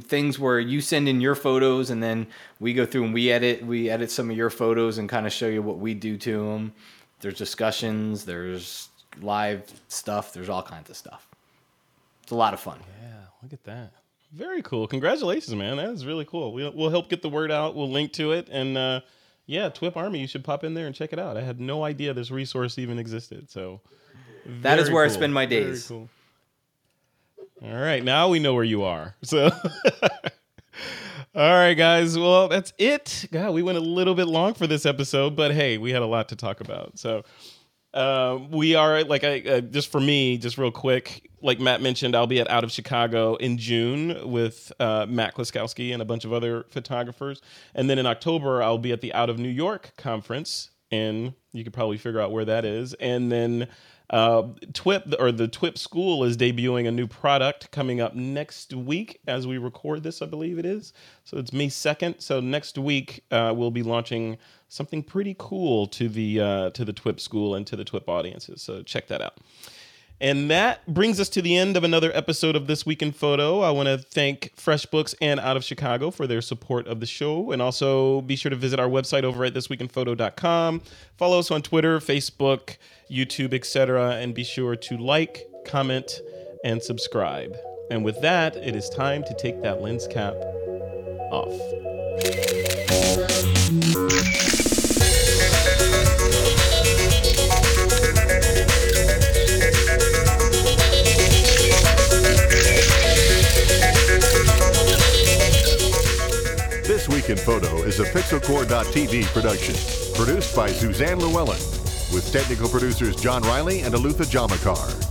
things where you send in your photos and then we go through and we edit some of your photos and kind of show you what we do to them. There's discussions, there's live stuff, there's all kinds of stuff. It's a lot of fun. Yeah, look at that. Very cool. Congratulations, man. That is really cool. We'll help get the word out. We'll link to it, and Twip Army, you should pop in there and check it out. I had no idea this resource even existed. So that is where I spend my days. Very cool. All right, now we know where you are. So, all right, guys. Well, that's it. God, we went a little bit long for this episode, but hey, we had a lot to talk about. So, we are like just for me, just real quick. Like Matt mentioned, I'll be at Out of Chicago in June with Matt Kloskowski and a bunch of other photographers. And then in October, I'll be at the Out of New York Conference, and you could probably figure out where that is. And then the Twip School is debuting a new product coming up next week as we record this, I believe it is. So it's May 2nd. So next week, we'll be launching something pretty cool to the Twip School and to the Twip audiences. So check that out. And that brings us to the end of another episode of This Week in Photo. I want to thank FreshBooks and Out of Chicago for their support of the show. And also be sure to visit our website over at thisweekinphoto.com. Follow us on Twitter, Facebook, YouTube, etc. And be sure to like, comment, and subscribe. And with that, it is time to take that lens cap off. This Week in Photo is a PixelCore.tv production, produced by Suzanne Llewellyn, with technical producers John Riley and Alutha Jamakar.